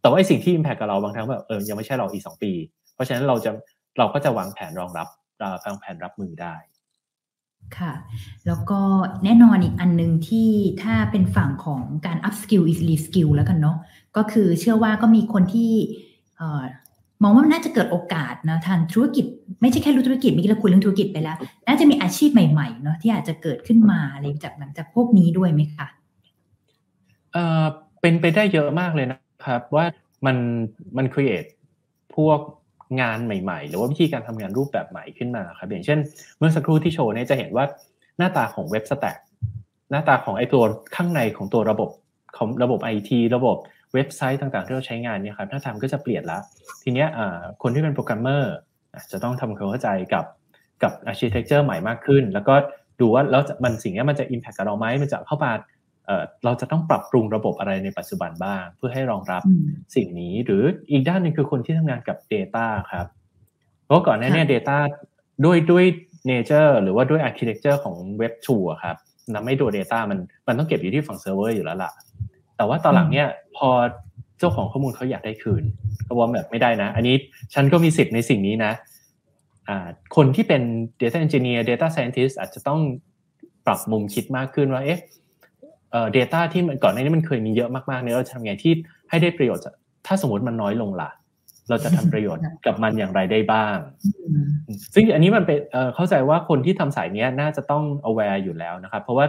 แต่ว่าไอ้สิ่งที่ impact กับเราบางครั้งแบบเออยังไม่ใช่เราอีกสองปีเพราะฉะนั้นเราจะเราก็จะวางแผนรองรับวางแผนรับมือได้ค่ะแล้วก็แน่นอนอีกอันนึงที่ถ้าเป็นฝั่งของการ up skill is re skill แล้วกันเนาะก็คือเชื่อว่าก็มีคนที่เอ่อมองว่ามันน่าจะเกิดโอกาสนะทางธุรกิจไม่ใช่แค่รู้ธุรกิจเมื่อกี้เราคุยเรื่องธุรกิจไปแล้วน่าจะมีอาชีพใหม่ๆเนาะที่อาจจะเกิดขึ้นมาอะไรจากหลังจากพวกนี้ด้วยไหมคะเอ่อเป็นไปได้เยอะมากเลยนะครับว่ามันมัน create พวกงานใหม่ๆหรือว่าวิธีการทำงานรูปแบบใหม่ขึ้นมาครับอย่างเช่นเมื่อสักครู่ที่โชว์เนี่ยจะเห็นว่าหน้าตาของเว็บสแต็กหน้าตาของไอ้ตัวข้างในของตัวระบบของระบบ ไอ ที ระบบเว็บไซต์ต่างๆที่เราใช้งานเนี่ยครับหน้าตามันก็จะเปลี่ยนแล้วทีเนี้ยเอ่อคนที่เป็นโปรแกรมเมอร์จะต้องทำความเข้าใจกับกับอาร์คิเทคเจอร์ใหม่มากขึ้นแล้วก็ดูว่าแล้วมันสิ่งนี้มันจะ impact กับเราไหมมันจะเข้ามาเอ่อเราจะต้องปรับปรุงระบบอะไรในปัจจุบันบ้างเพื่อให้รองรับสิ่งนี้หรืออีกด้านนึงคือคนที่ทำงานกับ data ครับเพราะก่อนหน้าเนี่ย data ด้วยด้วย nature หรือว่าด้วย architecture ของ web สอง อ่ะครับทำให้ตัว data มันมันต้องเก็บอยู่ที่ฝั่งเซิร์ฟเวอร์อยู่แล้วล่ะแต่ว่าตอนหลังเนี่ยพอเจ้าของข้อมูลเขาอยากได้คืนเขาบอกแบบไม่ได้นะอันนี้ฉันก็มีสิทธิ์ในสิ่งนี้นะคนที่เป็น data engineer data scientist อาจจะต้องปรับมุมคิดมากขึ้นว่าเอ๊ะเอ่อ data ที่มันก่อนหน้านี้มันเคยมีเยอะมากๆเนี่ยเราจะทำไงที่ให้ได้ประโยชน์ถ้าสมมติมันน้อยลงล่ะเราจะทำประโยชน์กับมันอย่างไรได้บ้างซึ่งอันนี้มันเป็นเข้าใจว่าคนที่ทำสายนี้น่าจะต้อง aware อยู่แล้วนะครับเพราะว่า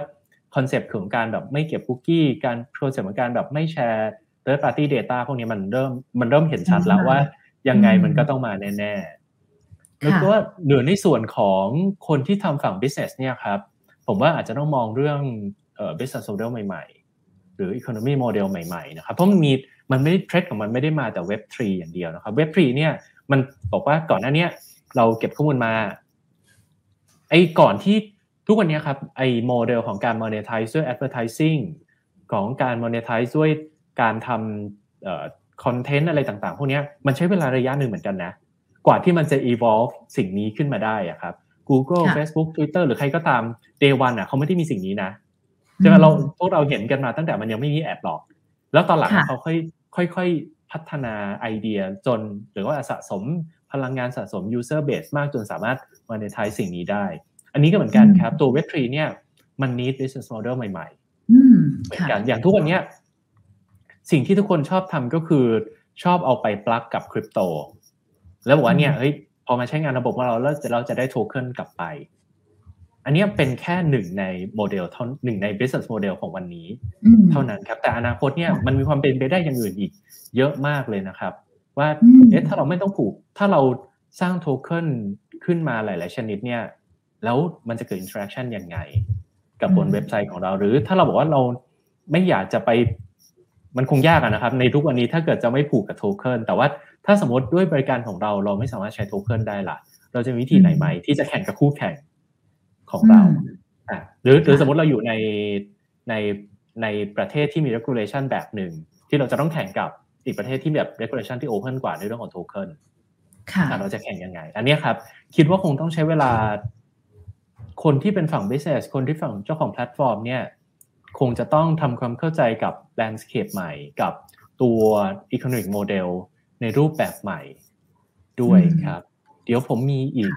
คอนเซปต์ของการแบบไม่เก็บคุกกี้การโปรเซสของการแบบไม่แชร์ third party data พวกนี้มันเริ่มมันเริ่มเห็นชัดแล้วว่ายังไงมันก็ต้องมาแน่ๆแล้วก็เหนือในส่วนของคนที่ทำฝั่ง business เนี่ยครับผมว่าอาจจะต้องมองเรื่องเอ่อ business model ใหม่ๆหรือ economy model ใหม่ๆนะครับเพราะมันมีมันไม่ได้เทรดของมันไม่ได้มาแต่ web สามอย่างเดียวนะครับ web สามเนี่ยมันบอกว่าก่อนหน้านี้เราเก็บข้อมูลมาไอ้ก่อนที่ทุกวันนี้ครับไอ้โมเดลของการ monetize ด้วย advertising ของการ monetize ด้วยการทำเอ่อ content อะไรต่างๆพวกนี้มันใช้เวลาระยะหนึ่งเหมือนกันนะกว่าที่มันจะ evolve สิ่งนี้ขึ้นมาได้อะครับ Google Facebook Twitter หรือใครก็ตาม day one อ่ะเขาไม่ได้มีสิ่งนี้นะใช่ไหมเราพวกเราเห็นกันมาตั้งแต่มันยังไม่มีแอดหรอกแล้วตอนหลังเขาค่อยๆพัฒนาไอเดียจนหรือว่าสะสมพลังงานสะสม user base มากจนสามารถ monetize สิ่งนี้ได้อันนี้ก็เหมือนกันครับตัว เว็บ สามเนี่ยมัน need business model ใหม่ๆอืมเหมือนกันอย่างทุกวันเนี้ยสิ่งที่ทุกคนชอบทำก็คือชอบเอาไปปลั๊กกับคริปโตแล้วบอกว่าเนี่ยเฮ้ยพอมาใช้งานระบบของเราแล้วเราจะได้โทเค็นกลับไปอันนี้เป็นแค่หนึ่งในโมเดลหนึ่งใน business model ของวันนี้เท่านั้นครับแต่อนาคตเนี่ยมันมีความเป็นไปได้อย่างอื่นอีกเยอะมากเลยนะครับว่าเอ๊ะถ้าเราไม่ต้องผูกถ้าเรา สร้างโทเค็นขึ้นมาหลายๆชนิดเนี่ยแล้วมันจะเกิดอินเทอร์แอคชั่นยังไงกับบนเว็บไซต์ของเราหรือถ้าเราบอกว่าเราไม่อยากจะไปมันคงยากนะครับในทุกวันนี้ถ้าเกิดจะไม่ผูกกับโทเค็นแต่ว่าถ้าสมมติด้วยบริการของเราเราไม่สามารถใช้โทเค็นได้ล่ะเราจะมีวิธีไหนไหมที่จะแข่งกับคู่แข่งของเราอ่ะหรือหรือสมมติเราอยู่ในในในประเทศที่มี regulation แบบหนึ่งที่เราจะต้องแข่งกับอีกประเทศที่แบบ regulation ที่ open กว่าในเรื่องของโทเค็นเราจะแข่งยังไงอันนี้ครับคิดว่าคงต้องใช้เวลาคนที่เป็นฝั่ง business คนที่ฝั่งเจ้าของแพลตฟอร์มเนี่ยคงจะต้องทำความเข้าใจกับ landscape ใหม่กับตัว economic model ในรูปแบบใหม่ด้วยครับเดี๋ยวผมมีอีก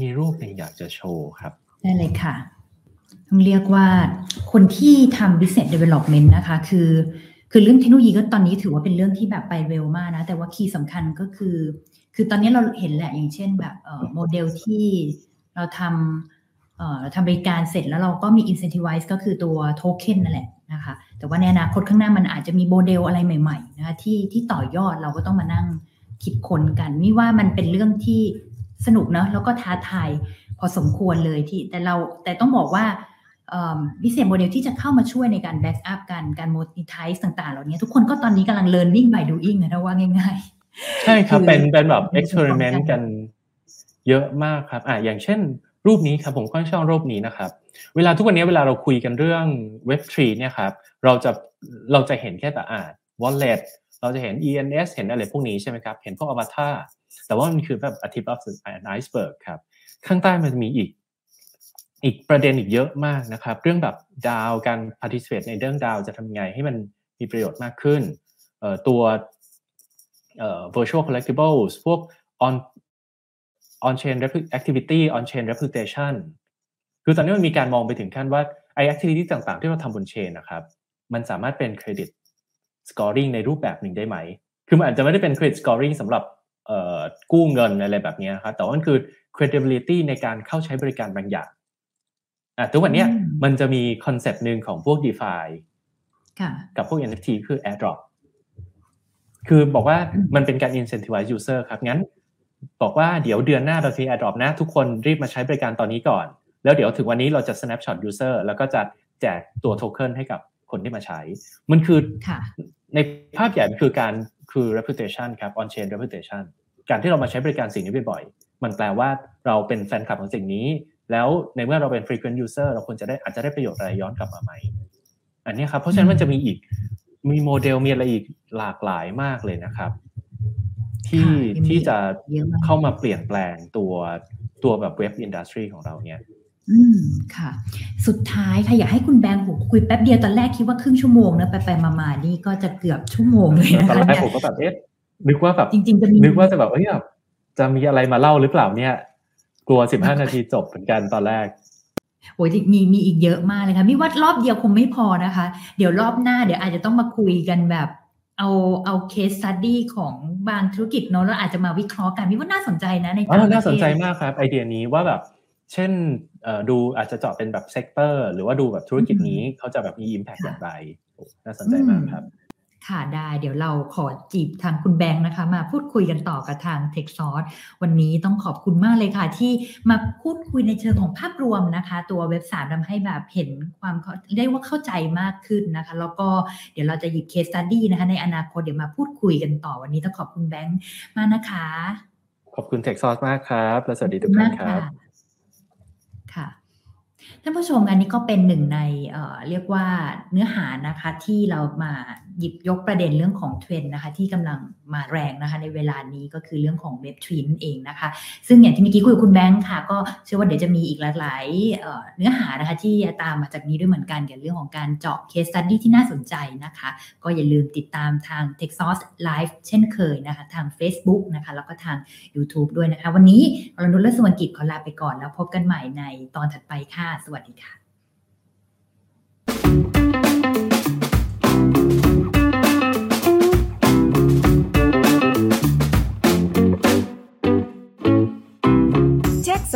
มีรูปหนึ่งอยากจะโชว์ครับได้เลยค่ะต้องเรียกว่าคนที่ทำ business development นะคะคือคือเรื่องเทคโนโลยีก็ตอนนี้ถือว่าเป็นเรื่องที่แบบไปเร็วมากนะแต่ว่าคีย์สำคัญก็คือคือตอนนี้เราเห็นแหละอย่างเช่นแบบโมเดลที่เราทำเอ่อทำบริการเสร็จแล้วเราก็มี incentivize ก็คือตัวโทเค็นนั่นแหละนะคะแต่ว่าในอนาคตข้างหน้ามันอาจจะมีโมเดลอะไรใหม่ๆนะคะที่ที่ต่อยอดเราก็ต้องมานั่งคิดค้นกันนี่ว่ามันเป็นเรื่องที่สนุกเนาะแล้วก็ท้าทายพอสมควรเลยที่แต่เราแต่ต้องบอกว่าวิสัยโมเดลที่จะเข้ามาช่วยในการแบ็กอัพกันการโมนิไทซ์ต่างๆเหล่านี้ทุกคนก็ตอนนี้กำลัง learning by doing นะว่าง่ายๆใช่ครับ เป็นเป็นแบบ experiment กันเยอะมากครับอ่ะอย่างเช่นรูปนี้ครับผมค่อนข้างชอบรูปนี้นะครับเวลาทุกวันนี้เวลาเราคุยกันเรื่อง Web ทรี เนี่ยครับเราจะเราจะเห็นแค่แต่อ่า wallet เราจะเห็น อี เอ็น เอส เห็นอะไรพวกนี้ใช่ไหมครับเห็นพวก avatar แต่ว่ามันคือแบบ tip of an iceberg ครับข้างใต้มันมีอีกอีกประเด็นอีกเยอะมากนะครับเรื่องแบบดาวการ participate ในเรื่องดาวจะทำไงให้มันมีประโยชน์มากขึ้นเอ่อตัวเอ่อ virtual collectibles พวก on on chain activity on chain reputation คือตอนนี้มันมีการมองไปถึงขั้นว่าไอ้ activity ต่างๆที่เราทำบน chain นะครับมันสามารถเป็น credit scoring ในรูปแบบหนึ่งได้ไหมคือมันอาจจะไม่ได้เป็น credit scoring สำหรับเอ่อกู้เงินอะไรแบบนี้ครับแต่ว่ามันคือ credibility ในการเข้าใช้บริการบางอย่างอ่ะทุกวันเนี้ยมันจะมีคอนเซปต์นึงของพวก DeFi ค่ะกับพวก เอ็น เอฟ ที คือ Airdrop คือบอกว่ามันเป็นการ incentivize user ครับงั้นบอกว่าเดี๋ยวเดือนหน้าเราจะ Airdrop นะทุกคนรีบมาใช้บริการตอนนี้ก่อนแล้วเดี๋ยวถึงวันนี้เราจะ snapshot user แล้วก็จะแจกตัวโทเค็นให้กับคนที่มาใช้มันคือค่ะในภาพใหญ่มันคือการคือ reputation ครับ on chain reputation การที่เรามาใช้บริการสิ่งนี้บ่อยๆมันแปลว่าเราเป็นแฟนคลับของสิ่งนี้แล้วในเมื่อเราเป็น frequent user เราควรจะได้อาจจะได้ประโยชน์อะไรย้อนกลับมาไหมอันนี้ครับเพราะฉะนั้นมันจะมีอีกมีโมเดลมีอะไรอีกหลากหลายมากเลยนะครับที่ที่จะเข้ามาเปลี่ยนแปลงตัวตัวแบบ web industry ของเราเนี่ยอืมค่ะสุดท้ายค่ะอยากให้คุณแบงค์คุยแป๊บเดียวตอนแรกคิดว่าครึ่งชั่วโมงนะไปไปมาๆนี่ก็จะเกือบชั่วโมงเลยนะคะตอนแรกผมก็แบบเอ๊ะนึกว่าแบบจริงๆจะนึกว่าจะแบบเอ้ยจะมีอะไรมาเล่าหรือเปล่าเนี่ยกลัวสิบห้านาทีจบเหมือนกันตอนแรกโอ้ยมีมีอีกเยอะมากเลยค่ะมิว่ารอบเดียวคงไม่พอนะคะเดี๋ยวรอบหน้าเดี๋ยวอาจจะต้องมาคุยกันแบบเอาเอาเคสสตัดดี้ของบางธุรกิจเนาะแล้วอาจจะมาวิเคราะห์กันมิว่าน่าสนใจนะในการน่าสนใจมากครับไอเดียนี้ว่าแบบเช่นดูอาจจะเจาะเป็นแบบเซกเตอร์หรือว่าดูแบบธุรกิจนี้เขาจะแบบมี impact อย่างไรน่าสนใจมากครับค่ะได้เดี๋ยวเราขอจีบทางคุณแบงค์นะคะมาพูดคุยกันต่อกับทาง Tech Source วันนี้ต้องขอบคุณมากเลยค่ะที่มาพูดคุยในเชิงของภาพรวมนะคะตัวเว็บสามทำให้แบบเห็นความได้ว่าเข้าใจมากขึ้นนะคะแล้วก็เดี๋ยวเราจะหยิบ case study นะคะในอนาคตเดี๋ยวมาพูดคุยกันต่อวันนี้ต้องขอบคุณแบงค์มากนะคะขอบคุณ Tech Source มากครับและสวัสดีทุกท่านครับค่ะท่านผู้ชมอันนี้ก็เป็นหนึ่งใน เอ่อ เรียกว่าเนื้อหานะคะที่เรามาหยิบยกประเด็นเรื่องของเทรนด์นะคะที่กำลังมาแรงนะคะในเวลานี้ก็คือเรื่องของ Web ทรี นั่นเองนะคะซึ่งอย่างที่เมื่อกี้คุยกับคุณแบงค์ค่ะก็เชื่อว่าเดี๋ยวจะมีอีกหลายๆเนื้อหานะคะที่ตามมาจากนี้ด้วยเหมือนกันกับเรื่องของการเจาะ case study ที่น่าสนใจนะคะก็อย่าลืมติดตามทาง Tech Source Live เช่นเคยนะคะทาง Facebook นะคะแล้วก็ทาง YouTube ด้วยนะคะวันนี้อรนุช และสุวรรณกิจขอลาไปก่อนแล้วพบกันใหม่ในตอนถัดไปค่ะสวัสดีค่ะTech